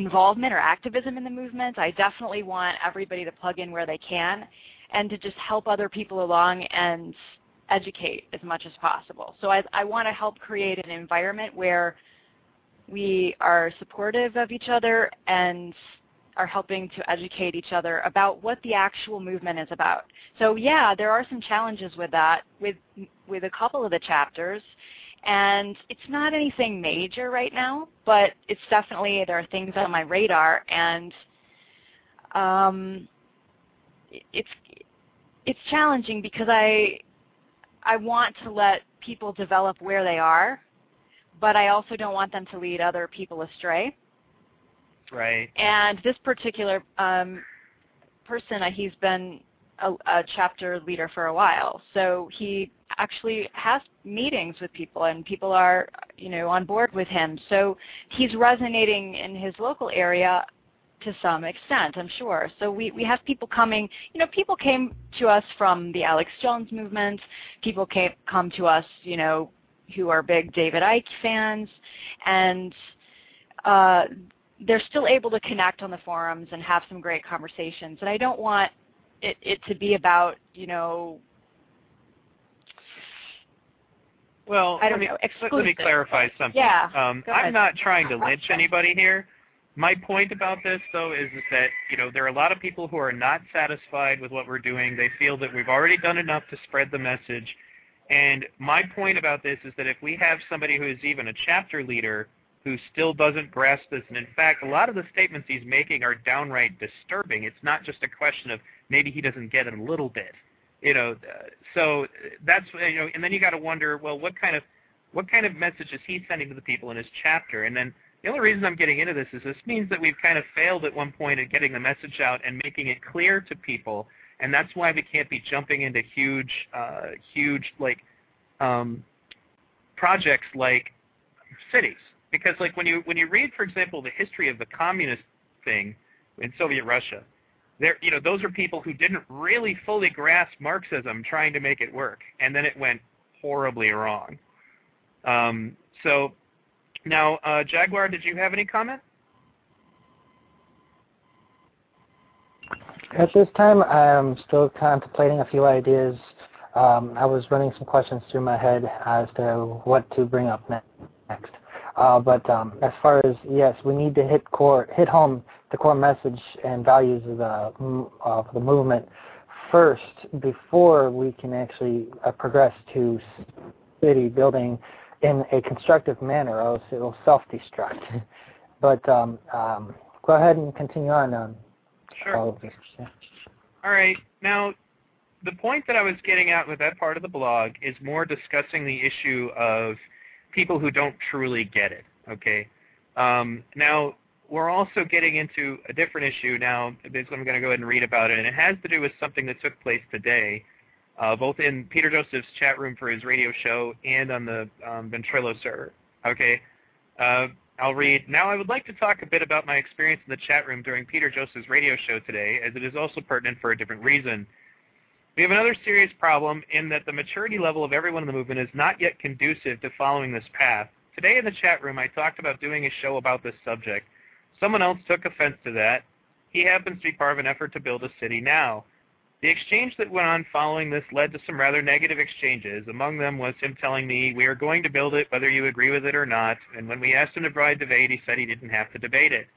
involvement or activism in the movement. I definitely want everybody to plug in where they can and to just help other people along and educate as much as possible. So I, I want to help create an environment where we are supportive of each other and are helping to educate each other about what the actual movement is about. So yeah, there are some challenges with that, with, with a couple of the chapters. And it's not anything major right now, but it's definitely, there are things on my radar, and um, it's it's challenging because I I want to let people develop where they are, but I also don't want them to lead other people astray. Right. And this particular um, person, uh, he's been a, a chapter leader for a while, so he actually has meetings with people, and people are, you know, on board with him. So he's resonating in his local area to some extent, I'm sure. So we, we have people coming, you know, people came to us from the Alex Jones movement. People came, come to us, you know, who are big David Icke fans, and uh, they're still able to connect on the forums and have some great conversations. And I don't want it, it to be about, you know, Well, I don't let, me, know, let me clarify something. Yeah, um, I'm not trying to lynch anybody here. My point about this, though, is that, you know, there are a lot of people who are not satisfied with what we're doing. They feel that we've already done enough to spread the message. And my point about this is that if we have somebody who is even a chapter leader who still doesn't grasp this, and in fact, a lot of the statements he's making are downright disturbing. It's not just a question of maybe he doesn't get it a little bit. You know, so that's, you know, and then you got to wonder, well, what kind of, what kind of message is he sending to the people in his chapter? And then the only reason I'm getting into this is this means that we've kind of failed at one point at getting the message out and making it clear to people, and that's why we can't be jumping into huge, uh, huge like um, projects like cities, because like when you when you read, for example, the history of the communist thing in Soviet Russia. There, you know, those are people who didn't really fully grasp Marxism trying to make it work, and then it went horribly wrong. Um, so now, uh, Jaguar, did you have any comment? At this time, I'm still contemplating a few ideas. Um, I was running some questions through my head as to what to bring up next. Uh, but um, as far as, yes, we need to hit core, hit home the core message and values of the, of the movement first before we can actually uh, progress to city building in a constructive manner, or else it will self-destruct. But um, um, go ahead and continue on. Um, sure. All, of this. Yeah. All right. Now, the point that I was getting at with that part of the blog is more discussing the issue of people who don't truly get it, okay? Um, now, we're also getting into a different issue now. This I'm going to go ahead and read about it, and it has to do with something that took place today, uh, both in Peter Joseph's chat room for his radio show and on the um, Ventrilo server, okay? Uh, I'll read, now I would like to talk a bit about my experience in the chat room during Peter Joseph's radio show today, as it is also pertinent for a different reason. We have another serious problem in that the maturity level of everyone in the movement is not yet conducive to following this path. Today in the chat room I talked about doing a show about this subject. Someone else took offense to that. He happens to be part of an effort to build a city now. The exchange that went on following this led to some rather negative exchanges. Among them was him telling me, we are going to build it whether you agree with it or not, and when we asked him to provide debate, he said he didn't have to debate it.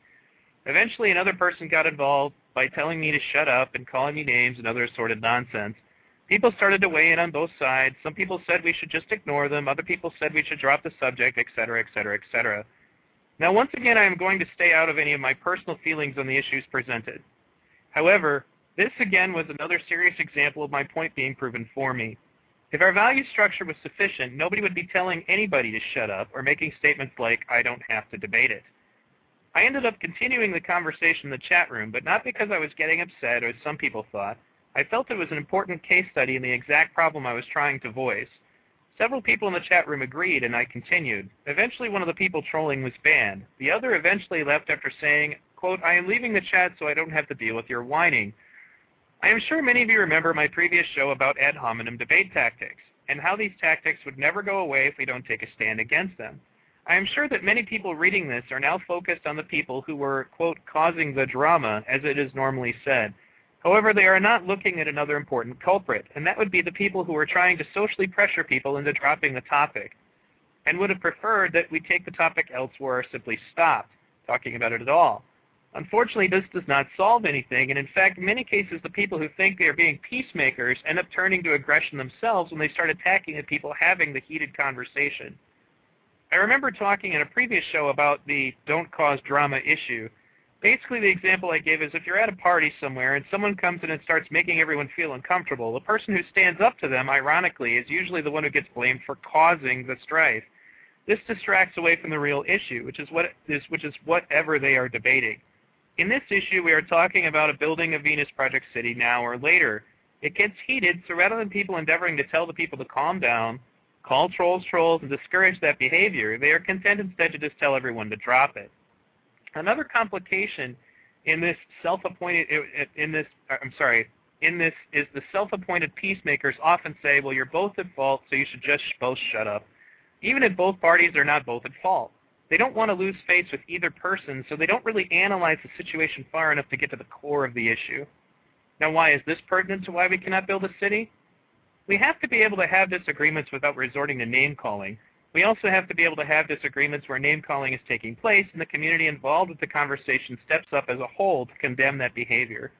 Eventually another person got involved by telling me to shut up and calling me names and other assorted nonsense. People started to weigh in on both sides. Some people said we should just ignore them. Other people said we should drop the subject, et cetera, et cetera, et cetera. Now, once again, I am going to stay out of any of my personal feelings on the issues presented. However, this again was another serious example of my point being proven for me. If our value structure was sufficient, nobody would be telling anybody to shut up or making statements like, I don't have to debate it. I ended up continuing the conversation in the chat room, but not because I was getting upset or as some people thought. I felt it was an important case study in the exact problem I was trying to voice. Several people in the chat room agreed, and I continued. Eventually one of the people trolling was banned. The other eventually left after saying, quote, I am leaving the chat so I don't have to deal with your whining. I am sure many of you remember my previous show about ad hominem debate tactics and how these tactics would never go away if we don't take a stand against them. I am sure that many people reading this are now focused on the people who were, quote, causing the drama, as it is normally said. However, they are not looking at another important culprit, and that would be the people who are trying to socially pressure people into dropping the topic and would have preferred that we take the topic elsewhere or simply stop talking about it at all. Unfortunately, this does not solve anything, and in fact, in many cases, the people who think they are being peacemakers end up turning to aggression themselves when they start attacking the people having the heated conversation. I remember talking in a previous show about the don't cause drama issue. Basically, the example I gave is if you're at a party somewhere and someone comes in and starts making everyone feel uncomfortable, the person who stands up to them, ironically, is usually the one who gets blamed for causing the strife. This distracts away from the real issue, which is what is, which is whatever they are debating. In this issue, we are talking about a building a Venus Project city now or later. It gets heated, so rather than people endeavoring to tell the people to calm down, call trolls trolls, and discourage that behavior, they are content instead to just tell everyone to drop it. Another complication in this self-appointed in this I'm sorry in this is the self-appointed peacemakers often say, well, you're both at fault, so you should just both shut up, even if both parties are not both at fault. They don't want to lose face with either person, so they don't really analyze the situation far enough to get to the core of the issue. Now, why is this pertinent to why we cannot build a city? We have to be able to have disagreements without resorting to name-calling. We also have to be able to have disagreements where name-calling is taking place and the community involved with the conversation steps up as a whole to condemn that behavior.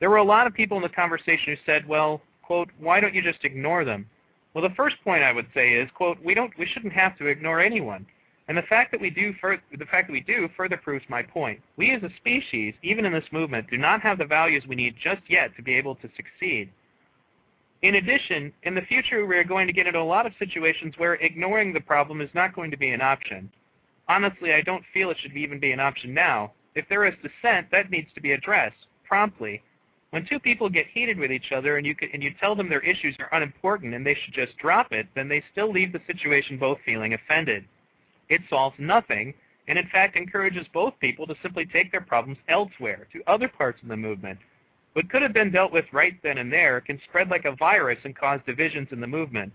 There were a lot of people in the conversation who said, well, quote, why don't you just ignore them? Well, the first point I would say is, quote, we don't, we shouldn't have to ignore anyone. And the fact that we do fur- the fact that we do further proves my point. We as a species, even in this movement, do not have the values we need just yet to be able to succeed. In addition, in the future we are going to get into a lot of situations where ignoring the problem is not going to be an option. Honestly, I don't feel it should even be an option now. If there is dissent, that needs to be addressed promptly. When two people get heated with each other and you can, and you tell them their issues are unimportant and they should just drop it, then they still leave the situation both feeling offended. It solves nothing, and in fact encourages both people to simply take their problems elsewhere, to other parts of the movement. What could have been dealt with right then and there can spread like a virus and cause divisions in the movement.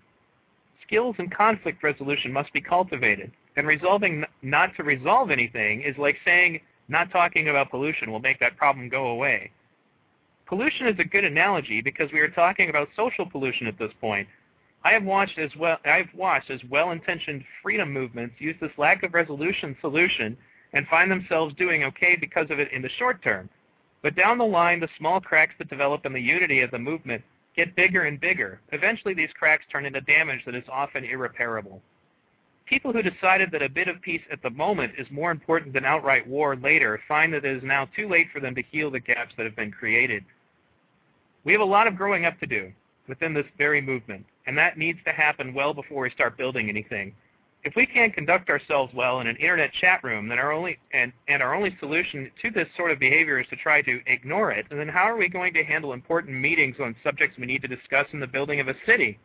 Skills in conflict resolution must be cultivated, and resolving not to resolve anything is like saying not talking about pollution will make that problem go away. Pollution is a good analogy because we are talking about social pollution at this point. I have watched as well I've watched as well-intentioned freedom movements use this lack of resolution solution and find themselves doing okay because of it in the short term. But down the line, the small cracks that develop in the unity of the movement get bigger and bigger. Eventually these cracks turn into damage that is often irreparable. People who decided that a bit of peace at the moment is more important than outright war later find that it is now too late for them to heal the gaps that have been created. We have a lot of growing up to do within this very movement, and that needs to happen well before we start building anything. If we can't conduct ourselves well in an internet chat room, then our only and, and our only solution to this sort of behavior is to try to ignore it, and then how are we going to handle important meetings on subjects we need to discuss in the building of a city?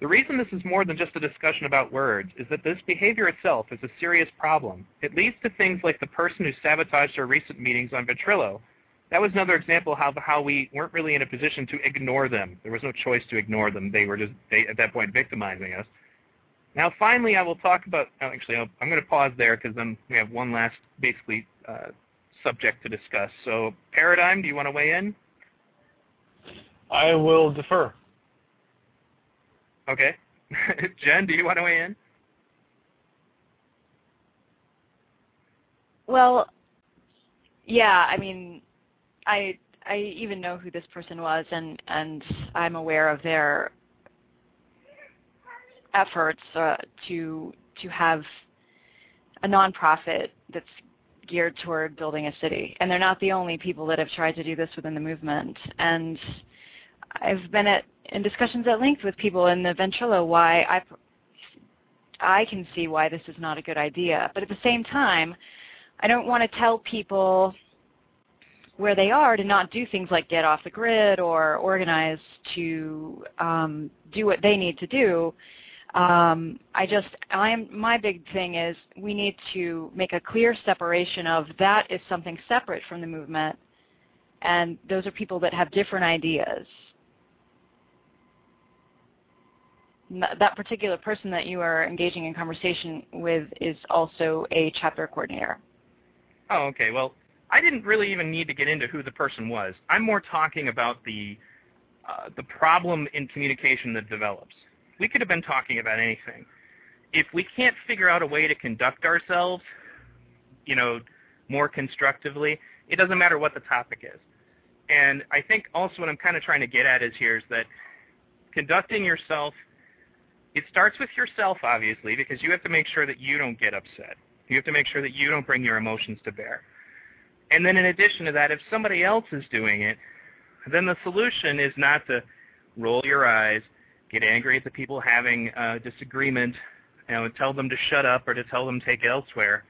The reason this is more than just a discussion about words is that this behavior itself is a serious problem. It leads to things like the person who sabotaged our recent meetings on Vitrillo. That was another example of how, how we weren't really in a position to ignore them. There was no choice to ignore them. They were just, they, at that point, victimizing us. Now, finally, I will talk about, oh, actually, I'll, I'm going to pause there because then we have one last, basically, uh, subject to discuss. So, Paradigm, do you want to weigh in? I will defer. Okay. Jen, do you want to weigh in? Well, yeah, I mean, I I even know who this person was, and and I'm aware of their efforts uh, to to have a nonprofit that's geared toward building a city. And they're not the only people that have tried to do this within the movement. And I've been at, in discussions at length with people in the Ventrilo why I, I can see why this is not a good idea. But at the same time, I don't want to tell people where they are to not do things like get off the grid or organize to um, do what they need to do. Um, I just, I'm, my big thing is we need to make a clear separation of that is something separate from the movement, and those are people that have different ideas. That particular person that you are engaging in conversation with is also a chapter coordinator. Oh, okay. Well, I didn't really even need to get into who the person was. I'm more talking about the, uh, the problem in communication that develops. We could have been talking about anything. If we can't figure out a way to conduct ourselves, you know, more constructively, it doesn't matter what the topic is. And I think also what I'm kind of trying to get at is here is that conducting yourself, it starts with yourself, obviously, because you have to make sure that you don't get upset. You have to make sure that you don't bring your emotions to bear. And then in addition to that, if somebody else is doing it, then the solution is not to roll your eyes, get angry at the people having uh, disagreement, you know, and tell them to shut up or to tell them to take it elsewhere.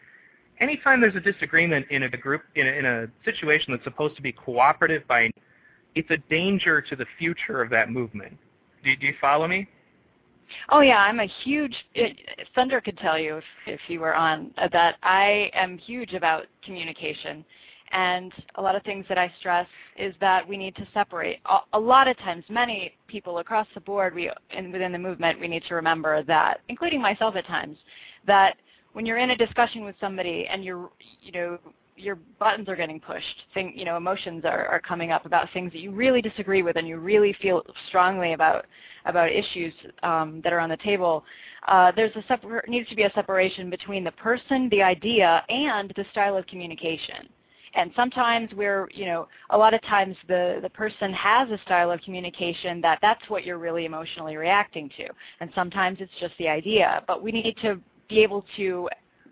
Anytime there's a disagreement in a group, in a, in a situation that's supposed to be cooperative, by, it's a danger to the future of that movement. Do, do you follow me? Oh yeah, I'm a huge. It, Thunder could tell you if if you were on uh, that. I am huge about communication, and a lot of things that I stress is that we need to separate. A, a lot of times, many people across the board, we and within the movement, we need to remember that, including myself at times, that when you're in a discussion with somebody and you're, you know, your buttons are getting pushed, thing, you know, emotions are, are coming up about things that you really disagree with and you really feel strongly about about issues um, that are on the table, uh, there's a separ- needs to be a separation between the person, the idea, and the style of communication. And sometimes we're, you know, a lot of times the, the person has a style of communication that that's what you're really emotionally reacting to. And sometimes it's just the idea. But we need to be able to,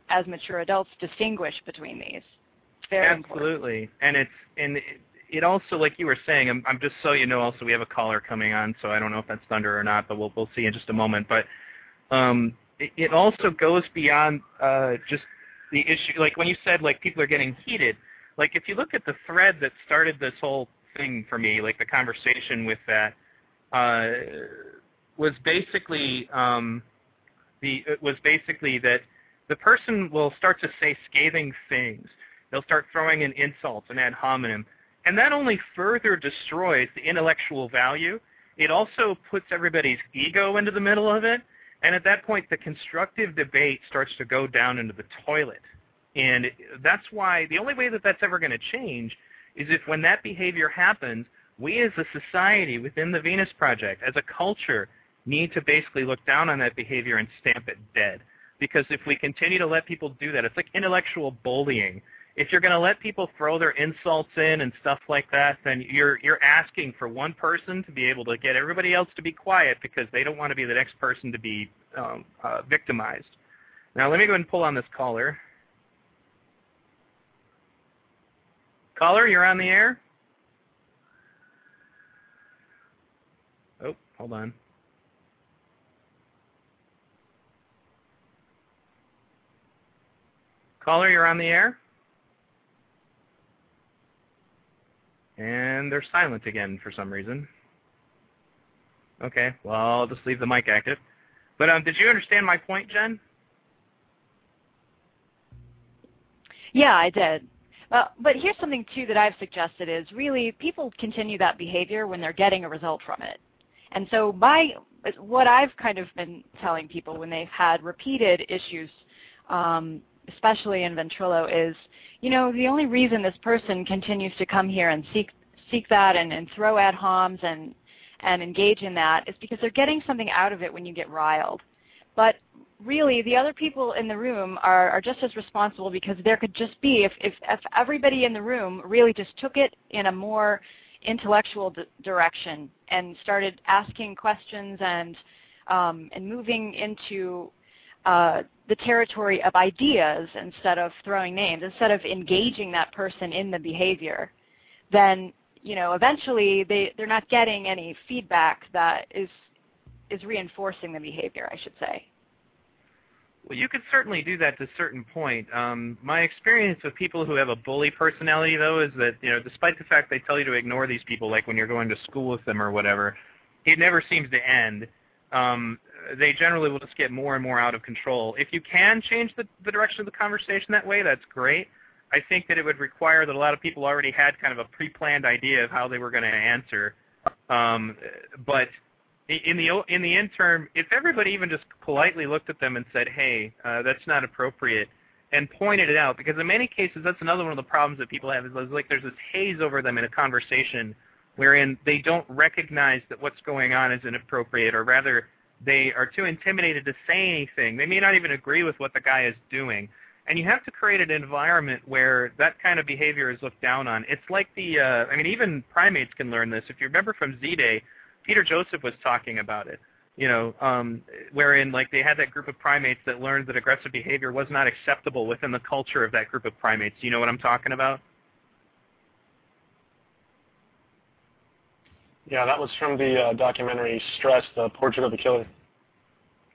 as mature adults, distinguish between these. Very Absolutely. Important. And it's and it, it also, like you were saying, I'm, I'm just so you know, also we have a caller coming on, so I don't know if that's Thunder or not, but we'll we'll see in just a moment. But um, it, it also goes beyond uh, just the issue. Like when you said, like people are getting heated. Like if you look at the thread that started this whole thing for me, like the conversation with that uh, was basically um, the it was basically that the person will start to say scathing things. They'll start throwing in insults and ad hominem. And that only further destroys the intellectual value. It also puts everybody's ego into the middle of it. And at that point, the constructive debate starts to go down into the toilet. And that's why the only way that that's ever going to change is if when that behavior happens, we as a society within the Venus Project, as a culture, need to basically look down on that behavior and stamp it dead. Because if we continue to let people do that, it's like intellectual bullying. If you're going to let people throw their insults in and stuff like that, then you're you're asking for one person to be able to get everybody else to be quiet because they don't want to be the next person to be um, uh, victimized. Now let me go ahead and pull on this caller. Caller, you're on the air. Oh, hold on. Caller, you're on the air. And they're silent again for some reason. Okay, well, I'll just leave the mic active. But um, did you understand my point, Jen? Yeah, I did. Uh, but here's something, too, that I've suggested is really people continue that behavior when they're getting a result from it. And so by what I've kind of been telling people when they've had repeated issues, um, especially in Ventrilo, is, you know, the only reason this person continues to come here and seek seek that and, and throw ad homs and, and engage in that is because they're getting something out of it when you get riled. But really, the other people in the room are, are just as responsible, because there could just be, if, if, if everybody in the room really just took it in a more intellectual d direction and started asking questions and, um, and moving into uh, the territory of ideas instead of throwing names, instead of engaging that person in the behavior, then you know, eventually they, they're not getting any feedback that is, is reinforcing the behavior, I should say. Well, you could certainly do that to a certain point. Um, my experience with people who have a bully personality, though, is that, you know, despite the fact they tell you to ignore these people, like when you're going to school with them or whatever, it never seems to end. Um, they generally will just get more and more out of control. If you can change the, the direction of the conversation that way, that's great. I think that it would require that a lot of people already had kind of a pre-planned idea of how they were going to answer. Um, but in the in the interim, if everybody even just politely looked at them and said, hey, uh, that's not appropriate, and pointed it out, because in many cases that's another one of the problems that people have, is like there's this haze over them in a conversation wherein they don't recognize that what's going on is inappropriate, or rather they are too intimidated to say anything. They may not even agree with what the guy is doing. And you have to create an environment where that kind of behavior is looked down on. It's like the, uh, I mean, even primates can learn this. If you remember from Z-Day, Peter Joseph was talking about it, you know, um, wherein like they had that group of primates that learned that aggressive behavior was not acceptable within the culture of that group of primates. You know what I'm talking about? Yeah, that was from the uh, documentary Stress, The Portrait of a Killer.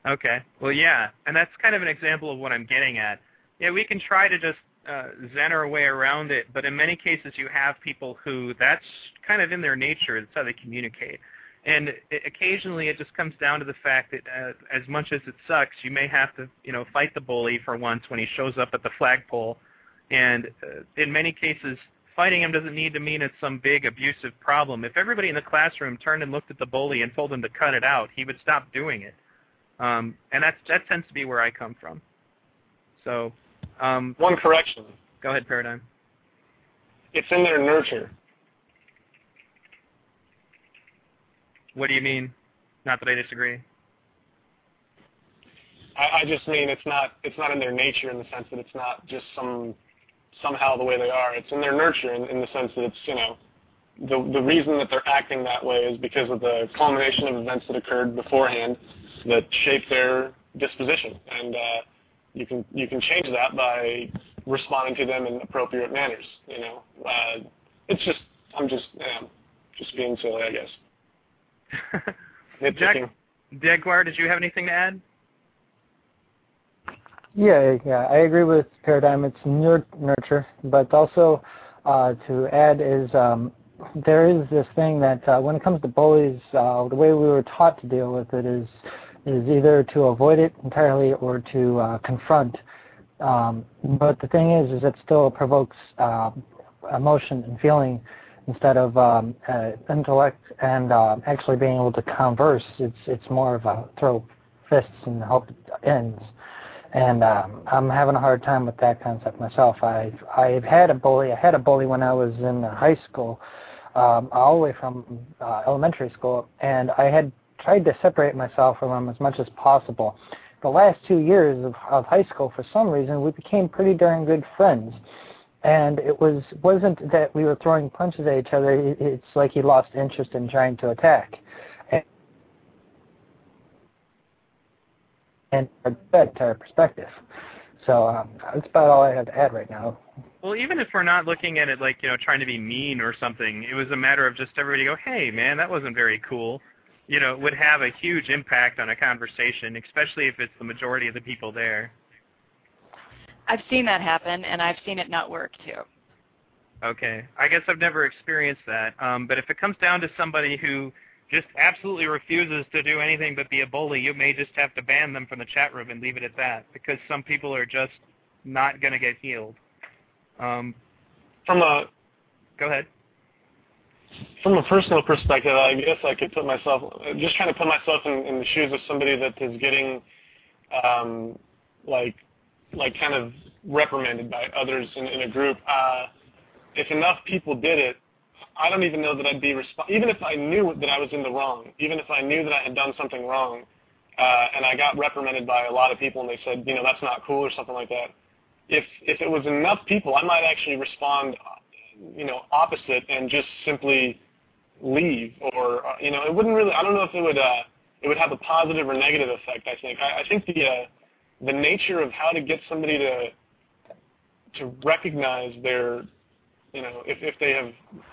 Okay. Well, yeah, and that's kind of an example of what I'm getting at. Yeah, we can try to just uh, zen our way around it, but in many cases you have people who that's kind of in their nature. It's how they communicate. And it, occasionally it just comes down to the fact that uh, as much as it sucks, you may have to, you know, fight the bully for once when he shows up at the flagpole. And uh, in many cases, fighting him doesn't need to mean it's some big abusive problem. If everybody in the classroom turned and looked at the bully and told him to cut it out, he would stop doing it. Um, and that's, that tends to be where I come from. So... Um, One correction. Go ahead, Paradigm. It's in their nurture. What do you mean? Not that I disagree. I, I just mean it's not it's not in their nature, in the sense that it's not just some somehow the way they are. It's in their nurture in, in the sense that it's, you know, the the reason that they're acting that way is because of the culmination of events that occurred beforehand that shaped their disposition. And uh You can you can change that by responding to them in appropriate manners. You know, uh, it's just I'm just um, just being silly, I guess. Jack, Jaguar, did you have anything to add? Yeah, yeah, I agree with Paradigm. It's nurture, but also uh, to add is um, there is this thing that uh, when it comes to bullies, uh, the way we were taught to deal with it is. is either to avoid it entirely or to uh, confront. Um, but the thing is, is it still provokes uh, emotion and feeling instead of um, uh, intellect and uh, actually being able to converse. It's it's more of a throw fists and hope it ends. And um, I'm having a hard time with that concept myself. I've I've had a bully. I had a bully when I was in high school, um, all the way from uh, elementary school, and I had. Tried to separate myself from him as much as possible. The last two years of, of high school, for some reason, we became pretty darn good friends. And it was, wasn't that we were throwing punches at each other. It, it's like he lost interest in trying to attack. And, and that's our perspective. So um, that's about all I have to add right now. Well, even if we're not looking at it like, you know, trying to be mean or something, it was a matter of just everybody go, hey, man, that wasn't very cool. You know, would have a huge impact on a conversation, especially if it's the majority of the people there. I've seen that happen, and I've seen it not work, too. Okay. I guess I've never experienced that. Um, but if it comes down to somebody who just absolutely refuses to do anything but be a bully, you may just have to ban them from the chat room and leave it at that, because some people are just not going to get healed. Um, from a... Go ahead. From a personal perspective, I guess I could put myself, just trying to put myself in, in the shoes of somebody that is getting, um, like, like kind of reprimanded by others in, in a group. Uh, if enough people did it, I don't even know that I'd be responsible. Even if I knew that I was in the wrong, even if I knew that I had done something wrong, uh, and I got reprimanded by a lot of people, and they said, you know, that's not cool or something like that. If if it was enough people, I might actually respond, you know, opposite and just simply leave, or uh, you know, it wouldn't really. I don't know if it would uh, it would have a positive or negative effect. I think I, I think the uh, the nature of how to get somebody to to recognize their, you know, if, if they have,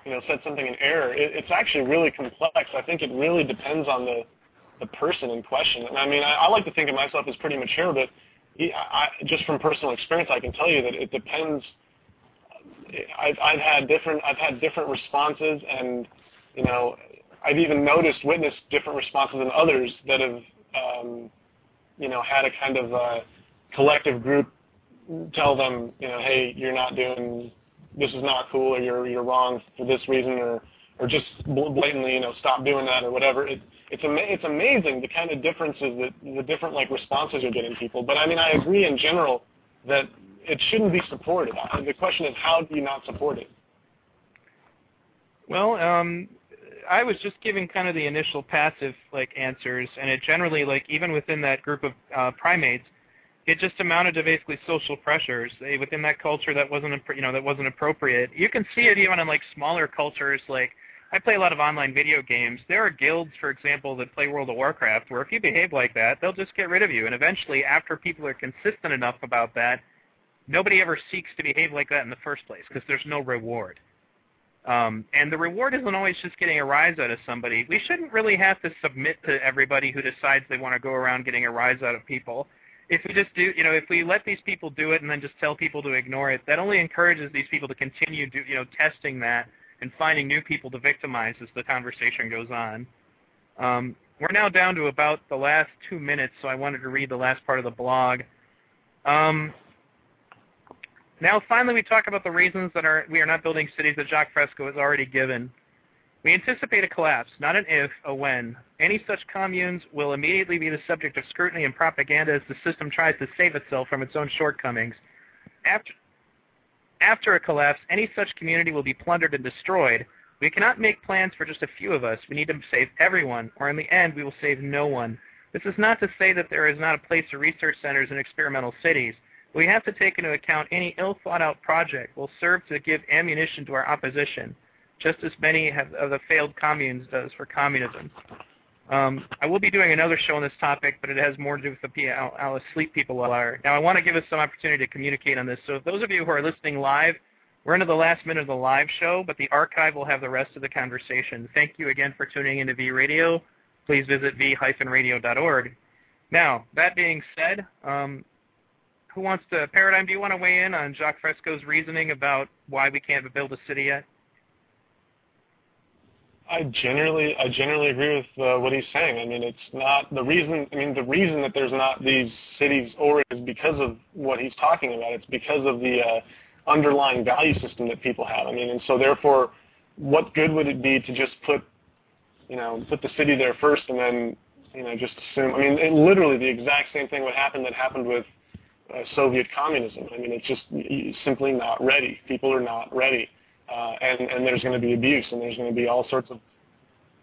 you know, said something in error, it, it's actually really complex. I think it really depends on the, the person in question. And I mean, I, I like to think of myself as pretty mature, but he, I, just from personal experience, I can tell you that it depends. I've, I've had different, I've had different responses, and, you know, I've even noticed, witnessed different responses than others that have, um, you know, had a kind of uh, collective group tell them, you know, hey, you're not doing, this is not cool, or you're you're wrong for this reason, or or just blatantly, you know, stop doing that, or whatever. It, it's ama it's amazing the kind of differences that the different like responses you're getting people. But I mean, I agree in general that it shouldn't be supported. I, the question is, how do you not support it? Well, um, I was just giving kind of the initial passive like answers, and it generally like even within that group of uh, primates. It just amounted to basically social pressures they, within that culture that wasn't, you know, that wasn't appropriate. You can see it even in like smaller cultures. Like I play a lot of online video games. There are guilds, for example, that play World of Warcraft, where if you behave like that, they'll just get rid of you. And eventually, after people are consistent enough about that, nobody ever seeks to behave like that in the first place because there's no reward. Um, and the reward isn't always just getting a rise out of somebody. We shouldn't really have to submit to everybody who decides they want to go around getting a rise out of people. If we just do, you know, if we let these people do it and then just tell people to ignore it, that only encourages these people to continue, do, you know, testing that and finding new people to victimize as the conversation goes on. Um, we're now down to about the last two minutes, so I wanted to read the last part of the blog. Um, now, finally, we talk about the reasons that are, we are not building cities that Jacques Fresco has already given. We anticipate a collapse, not an if, a when. Any such communes will immediately be the subject of scrutiny and propaganda as the system tries to save itself from its own shortcomings. After, after a collapse, any such community will be plundered and destroyed. We cannot make plans for just a few of us. We need to save everyone, or in the end, we will save no one. This is not to say that there is not a place for research centers and experimental cities. We have to take into account any ill-thought-out project will serve to give ammunition to our opposition, just as many have, of the failed communes does for communism. Um, I will be doing another show on this topic, but it has more to do with the how, how asleep people are. Now, I want to give us some opportunity to communicate on this. So if those of you who are listening live, we're into the last minute of the live show, but the archive will have the rest of the conversation. Thank you again for tuning into V Radio. Please visit v radio dot org. Now, that being said, um, who wants to, Paradigm, do you want to weigh in on Jacques Fresco's reasoning about why we can't build a city yet? I generally, I generally agree with uh, what he's saying. I mean, it's not the reason. I mean, the reason that there's not these cities or is because of what he's talking about. It's because of the uh, underlying value system that people have. I mean, and so therefore, what good would it be to just put, you know, put the city there first and then, you know, just assume? I mean, it, literally the exact same thing would happen that happened with uh, Soviet communism. I mean, it's just simply not ready. People are not ready. Uh, and, and there's going to be abuse, and there's going to be all sorts of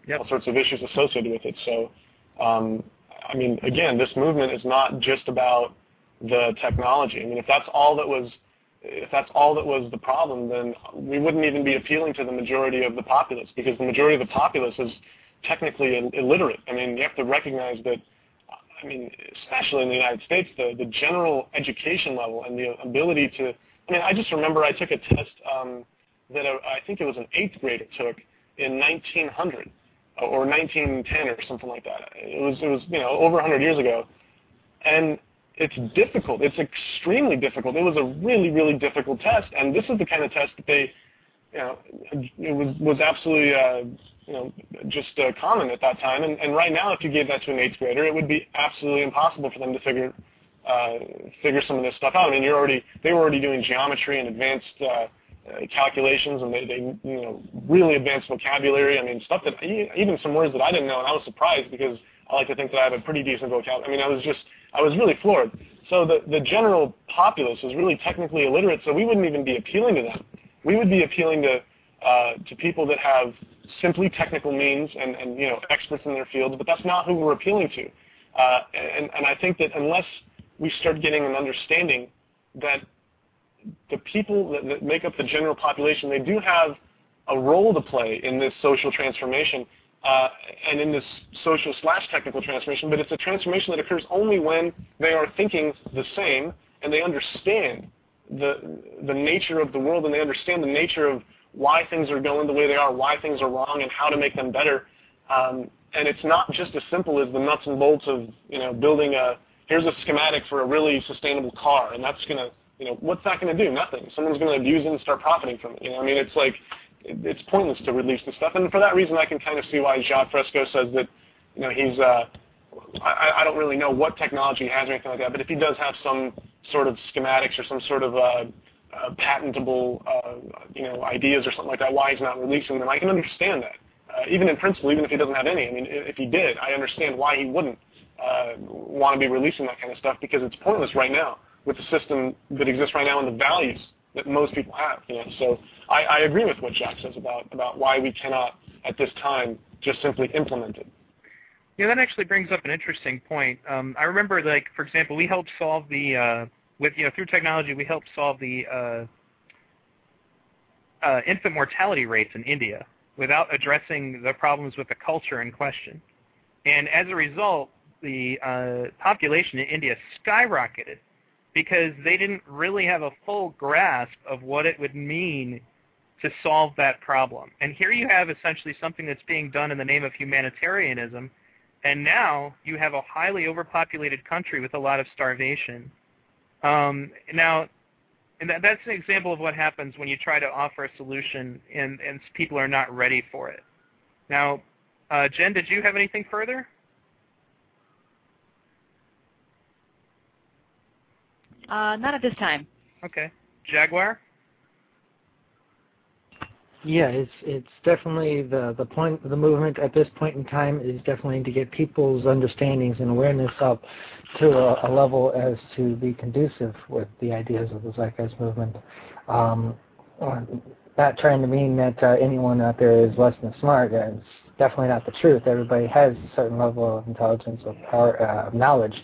yep. all sorts of issues associated with it. So, um, I mean, again, this movement is not just about the technology. I mean, if that's all that was, if that's all that was the problem, then we wouldn't even be appealing to the majority of the populace, because the majority of the populace is technically illiterate. I mean, you have to recognize that. I mean, especially in the United States, the the general education level and the ability to. I mean, I just remember I took a test. Um, that I think it was an eighth grader took in nineteen hundred or nineteen ten or something like that. It was, it was you know, over a hundred years ago. And it's difficult. It's extremely difficult. It was a really, really difficult test. And this is the kind of test that they, you know, it was, was absolutely, uh, you know, just uh, common at that time. And, and right now, if you gave that to an eighth grader, it would be absolutely impossible for them to figure, uh, figure some of this stuff out. I mean, you're already, they were already doing geometry and advanced, uh, Uh, calculations, and they, they, you know, really advanced vocabulary. I mean, stuff that even some words that I didn't know, and I was surprised because I like to think that I have a pretty decent vocabulary. I mean, I was just, I was really floored. So the the general populace is really technically illiterate, so we wouldn't even be appealing to them. We would be appealing to uh, to people that have simply technical means and and you know experts in their fields, but that's not who we're appealing to. Uh, and, and I think that unless we start getting an understanding that the people that, that make up the general population, they do have a role to play in this social transformation uh, and in this social slash technical transformation, but it's a transformation that occurs only when they are thinking the same and they understand the, the nature of the world and they understand the nature of why things are going the way they are, why things are wrong, and how to make them better. Um, and it's not just as simple as the nuts and bolts of, you know, building a, here's a schematic for a really sustainable car, and that's going to, you know, what's that going to do? Nothing. Someone's going to abuse it and start profiting from it. You know, I mean, it's like, it's pointless to release this stuff. And for that reason, I can kind of see why Jacques Fresco says that, you know, he's, uh, I, I don't really know what technology he has or anything like that, but if he does have some sort of schematics or some sort of, uh, Uh, patentable, uh, you know, ideas or something like that, why he's not releasing them. I can understand that. Uh, even in principle, even if he doesn't have any. I mean, if he did, I understand why he wouldn't uh, want to be releasing that kind of stuff, because it's pointless right now with the system that exists right now and the values that most people have. You know? So I, I agree with what Jacques says about, about why we cannot, at this time, just simply implement it. Yeah, that actually brings up an interesting point. Um, I remember, like, for example, we helped solve the... Uh With, you know, through technology, we helped solve the uh, uh, infant mortality rates in India without addressing the problems with the culture in question. And as a result, the uh, population in India skyrocketed because they didn't really have a full grasp of what it would mean to solve that problem. And here you have essentially something that's being done in the name of humanitarianism, and now you have a highly overpopulated country with a lot of starvation. Um, now, and that, that's an example of what happens when you try to offer a solution and, and people are not ready for it. Now, uh, Jen, did you have anything further? Uh, not at this time. Okay. Jaguar? Yeah, it's it's definitely the, the point, the movement at this point in time is definitely to get people's understandings and awareness up to a, a level as to be conducive with the ideas of the Zeitgeist movement. Um, not trying to mean that uh, anyone out there is less than smart. It's definitely not the truth. Everybody has a certain level of intelligence, of power, uh, of knowledge.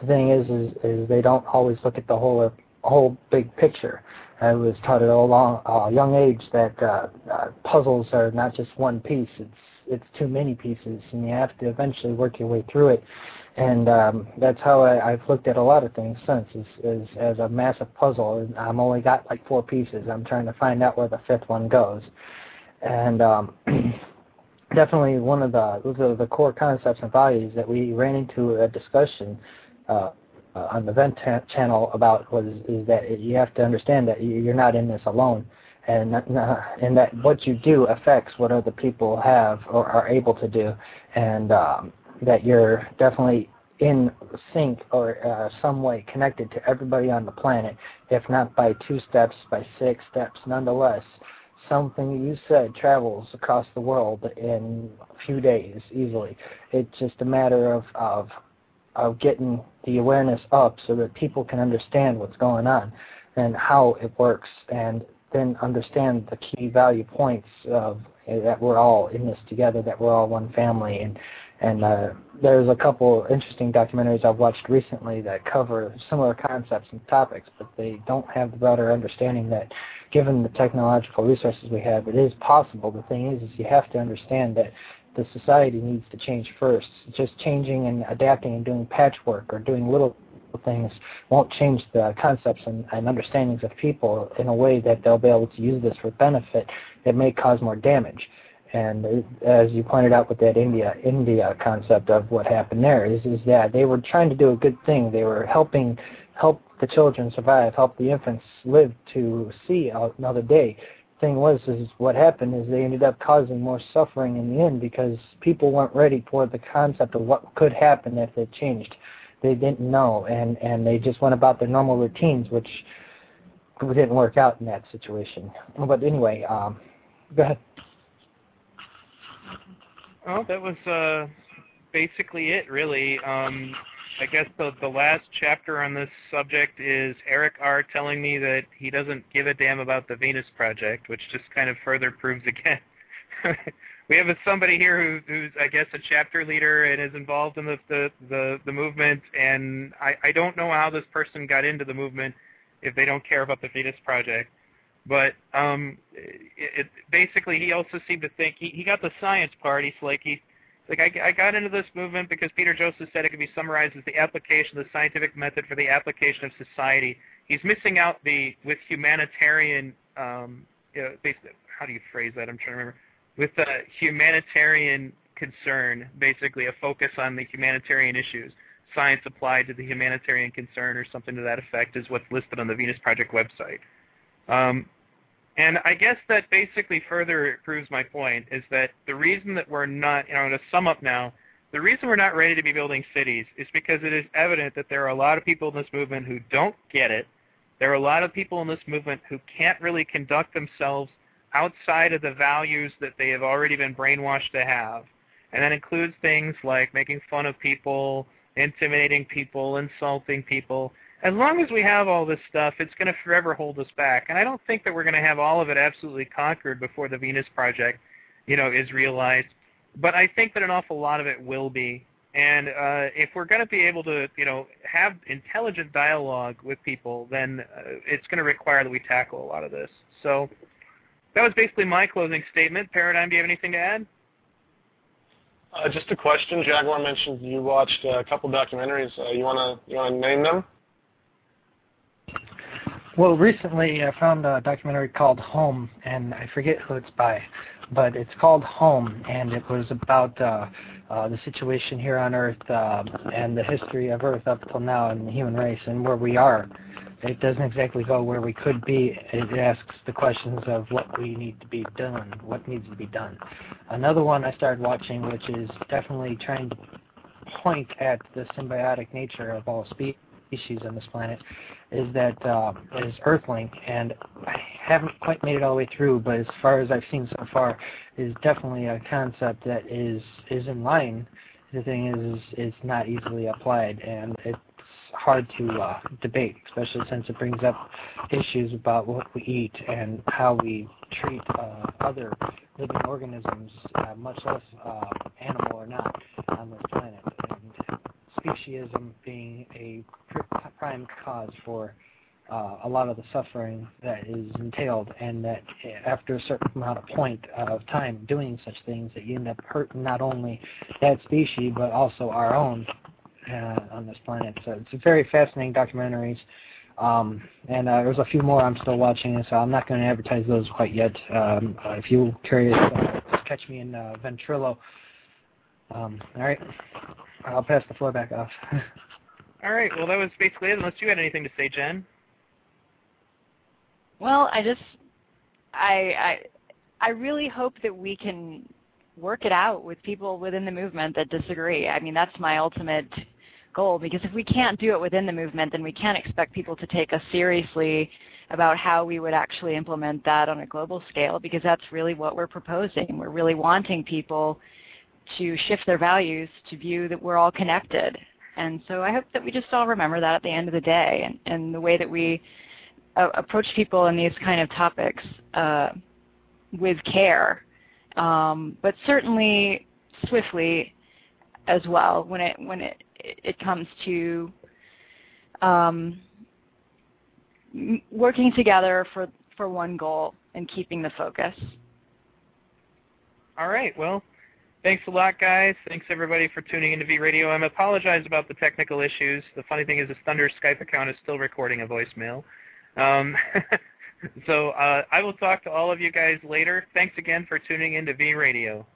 The thing is, is, is they don't always look at the whole whole big picture. I was taught at a long, uh, young age that uh, uh, puzzles are not just one piece. It's it's too many pieces, and you have to eventually work your way through it. And um, that's how I, I've looked at a lot of things since, is, is as a massive puzzle. I'm only got like four pieces. I'm trying to find out where the fifth one goes. And um, definitely one of the, those are the core concepts and values that we ran into a discussion uh Uh, on the vent channel about was is that it, you have to understand that you, you're not in this alone, and not, not, and that what you do affects what other people have or are able to do, and um, that you're definitely in sync or uh, some way connected to everybody on the planet, if not by two steps, by six steps. Nonetheless, something you said travels across the world in a few days easily. It's just a matter of of of getting the awareness up so that people can understand what's going on and how it works, and then understand the key value points of uh, that we're all in this together, that we're all one family. And and uh, there's a couple interesting documentaries I've watched recently that cover similar concepts and topics, but they don't have the broader understanding that given the technological resources we have, it is possible. The thing is, is you have to understand that the society needs to change first. Just changing and adapting and doing patchwork or doing little things won't change the concepts and, and understandings of people in a way that they'll be able to use this for benefit. It may cause more damage. And it, as you pointed out with that India India concept of what happened there, is, is that they were trying to do a good thing. They were helping help the children survive, help the infants live to see another day. Thing was, is what happened is they ended up causing more suffering in the end because people weren't ready for the concept of what could happen if it changed. They didn't know, and, and they just went about their normal routines, which didn't work out in that situation. But anyway, um, go ahead. Well, that was uh, basically it, really. Um, I guess the, the last chapter on this subject is Eric R. telling me that he doesn't give a damn about the Venus Project, which just kind of further proves again we have a, somebody here who, who's, I guess, a chapter leader and is involved in the the, the, the movement, and I, I don't know how this person got into the movement if they don't care about the Venus Project. But um, it, it, basically, he also seemed to think he, he got the science part. He's like, he, like I, I got into this movement because Peter Joseph said it could be summarized as the application of the scientific method for the application of society. He's missing out the with humanitarian. Um, you know, how do you phrase that? I'm trying to remember. With a humanitarian concern, basically a focus on the humanitarian issues. Science applied to the humanitarian concern or something to that effect is what's listed on the Venus Project website. Um, and I guess that basically further proves my point is that the reason that we're not, you know, to sum up now, the reason we're not ready to be building cities is because it is evident that there are a lot of people in this movement who don't get it. There are a lot of people in this movement who can't really conduct themselves outside of the values that they have already been brainwashed to have. And that includes things like making fun of people, intimidating people, insulting people. As long as we have all this stuff, it's going to forever hold us back. And I don't think that we're going to have all of it absolutely conquered before the Venus Project, you know, is realized. But I think that an awful lot of it will be. And uh, if we're going to be able to, you know, have intelligent dialogue with people, then uh, it's going to require that we tackle a lot of this. So that was basically my closing statement. Paradigm, do you have anything to add? Uh, just a question. Jaguar mentioned you watched a couple documentaries. Uh, you wanna you wanna name them? Well, recently I found a documentary called Home, and I forget who it's by, but it's called Home, and it was about uh, uh, the situation here on Earth uh, and the history of Earth up till now and the human race and where we are. It doesn't exactly go where we could be. It asks the questions of what we need to be done, what needs to be done. Another one I started watching, which is definitely trying to point at the symbiotic nature of all species on this planet, is that uh, is Earthling, and I haven't quite made it all the way through, but as far as I've seen so far, is definitely a concept that is is in line. The thing is, is it's not easily applied, and it. hard to uh, debate, especially since it brings up issues about what we eat and how we treat uh, other living organisms, uh, much less uh, animal or not, on this planet. And speciesism being a pr- prime cause for uh, a lot of the suffering that is entailed, and that after a certain amount of point of time doing such things, that you end up hurting not only that species, but also our own. Uh, on this planet. So it's a very fascinating documentaries. Um, and uh, there's a few more I'm still watching, so I'm not going to advertise those quite yet. Um, uh, if you're curious, uh, catch me in uh, Ventrilo. Um, all right. I'll pass the floor back off. All right. Well, that was basically it, unless you had anything to say, Jen. Well, I just, I, I, I really hope that we can work it out with people within the movement that disagree. I mean, that's my ultimate goal, because if we can't do it within the movement, then we can't expect people to take us seriously about how we would actually implement that on a global scale, because that's really what we're proposing. We're really wanting people to shift their values to view that we're all connected. And so I hope that we just all remember that at the end of the day, and, and the way that we uh, approach people in these kind of topics uh, with care, um, but certainly swiftly as well when it, when it, it comes to um, working together for, for one goal and keeping the focus. All right. Well, thanks a lot, guys. Thanks, everybody, for tuning into V-Radio. I apologize about the technical issues. The funny thing is this Thunder Skype account is still recording a voicemail. Um, so uh, I will talk to all of you guys later. Thanks again for tuning into V-Radio.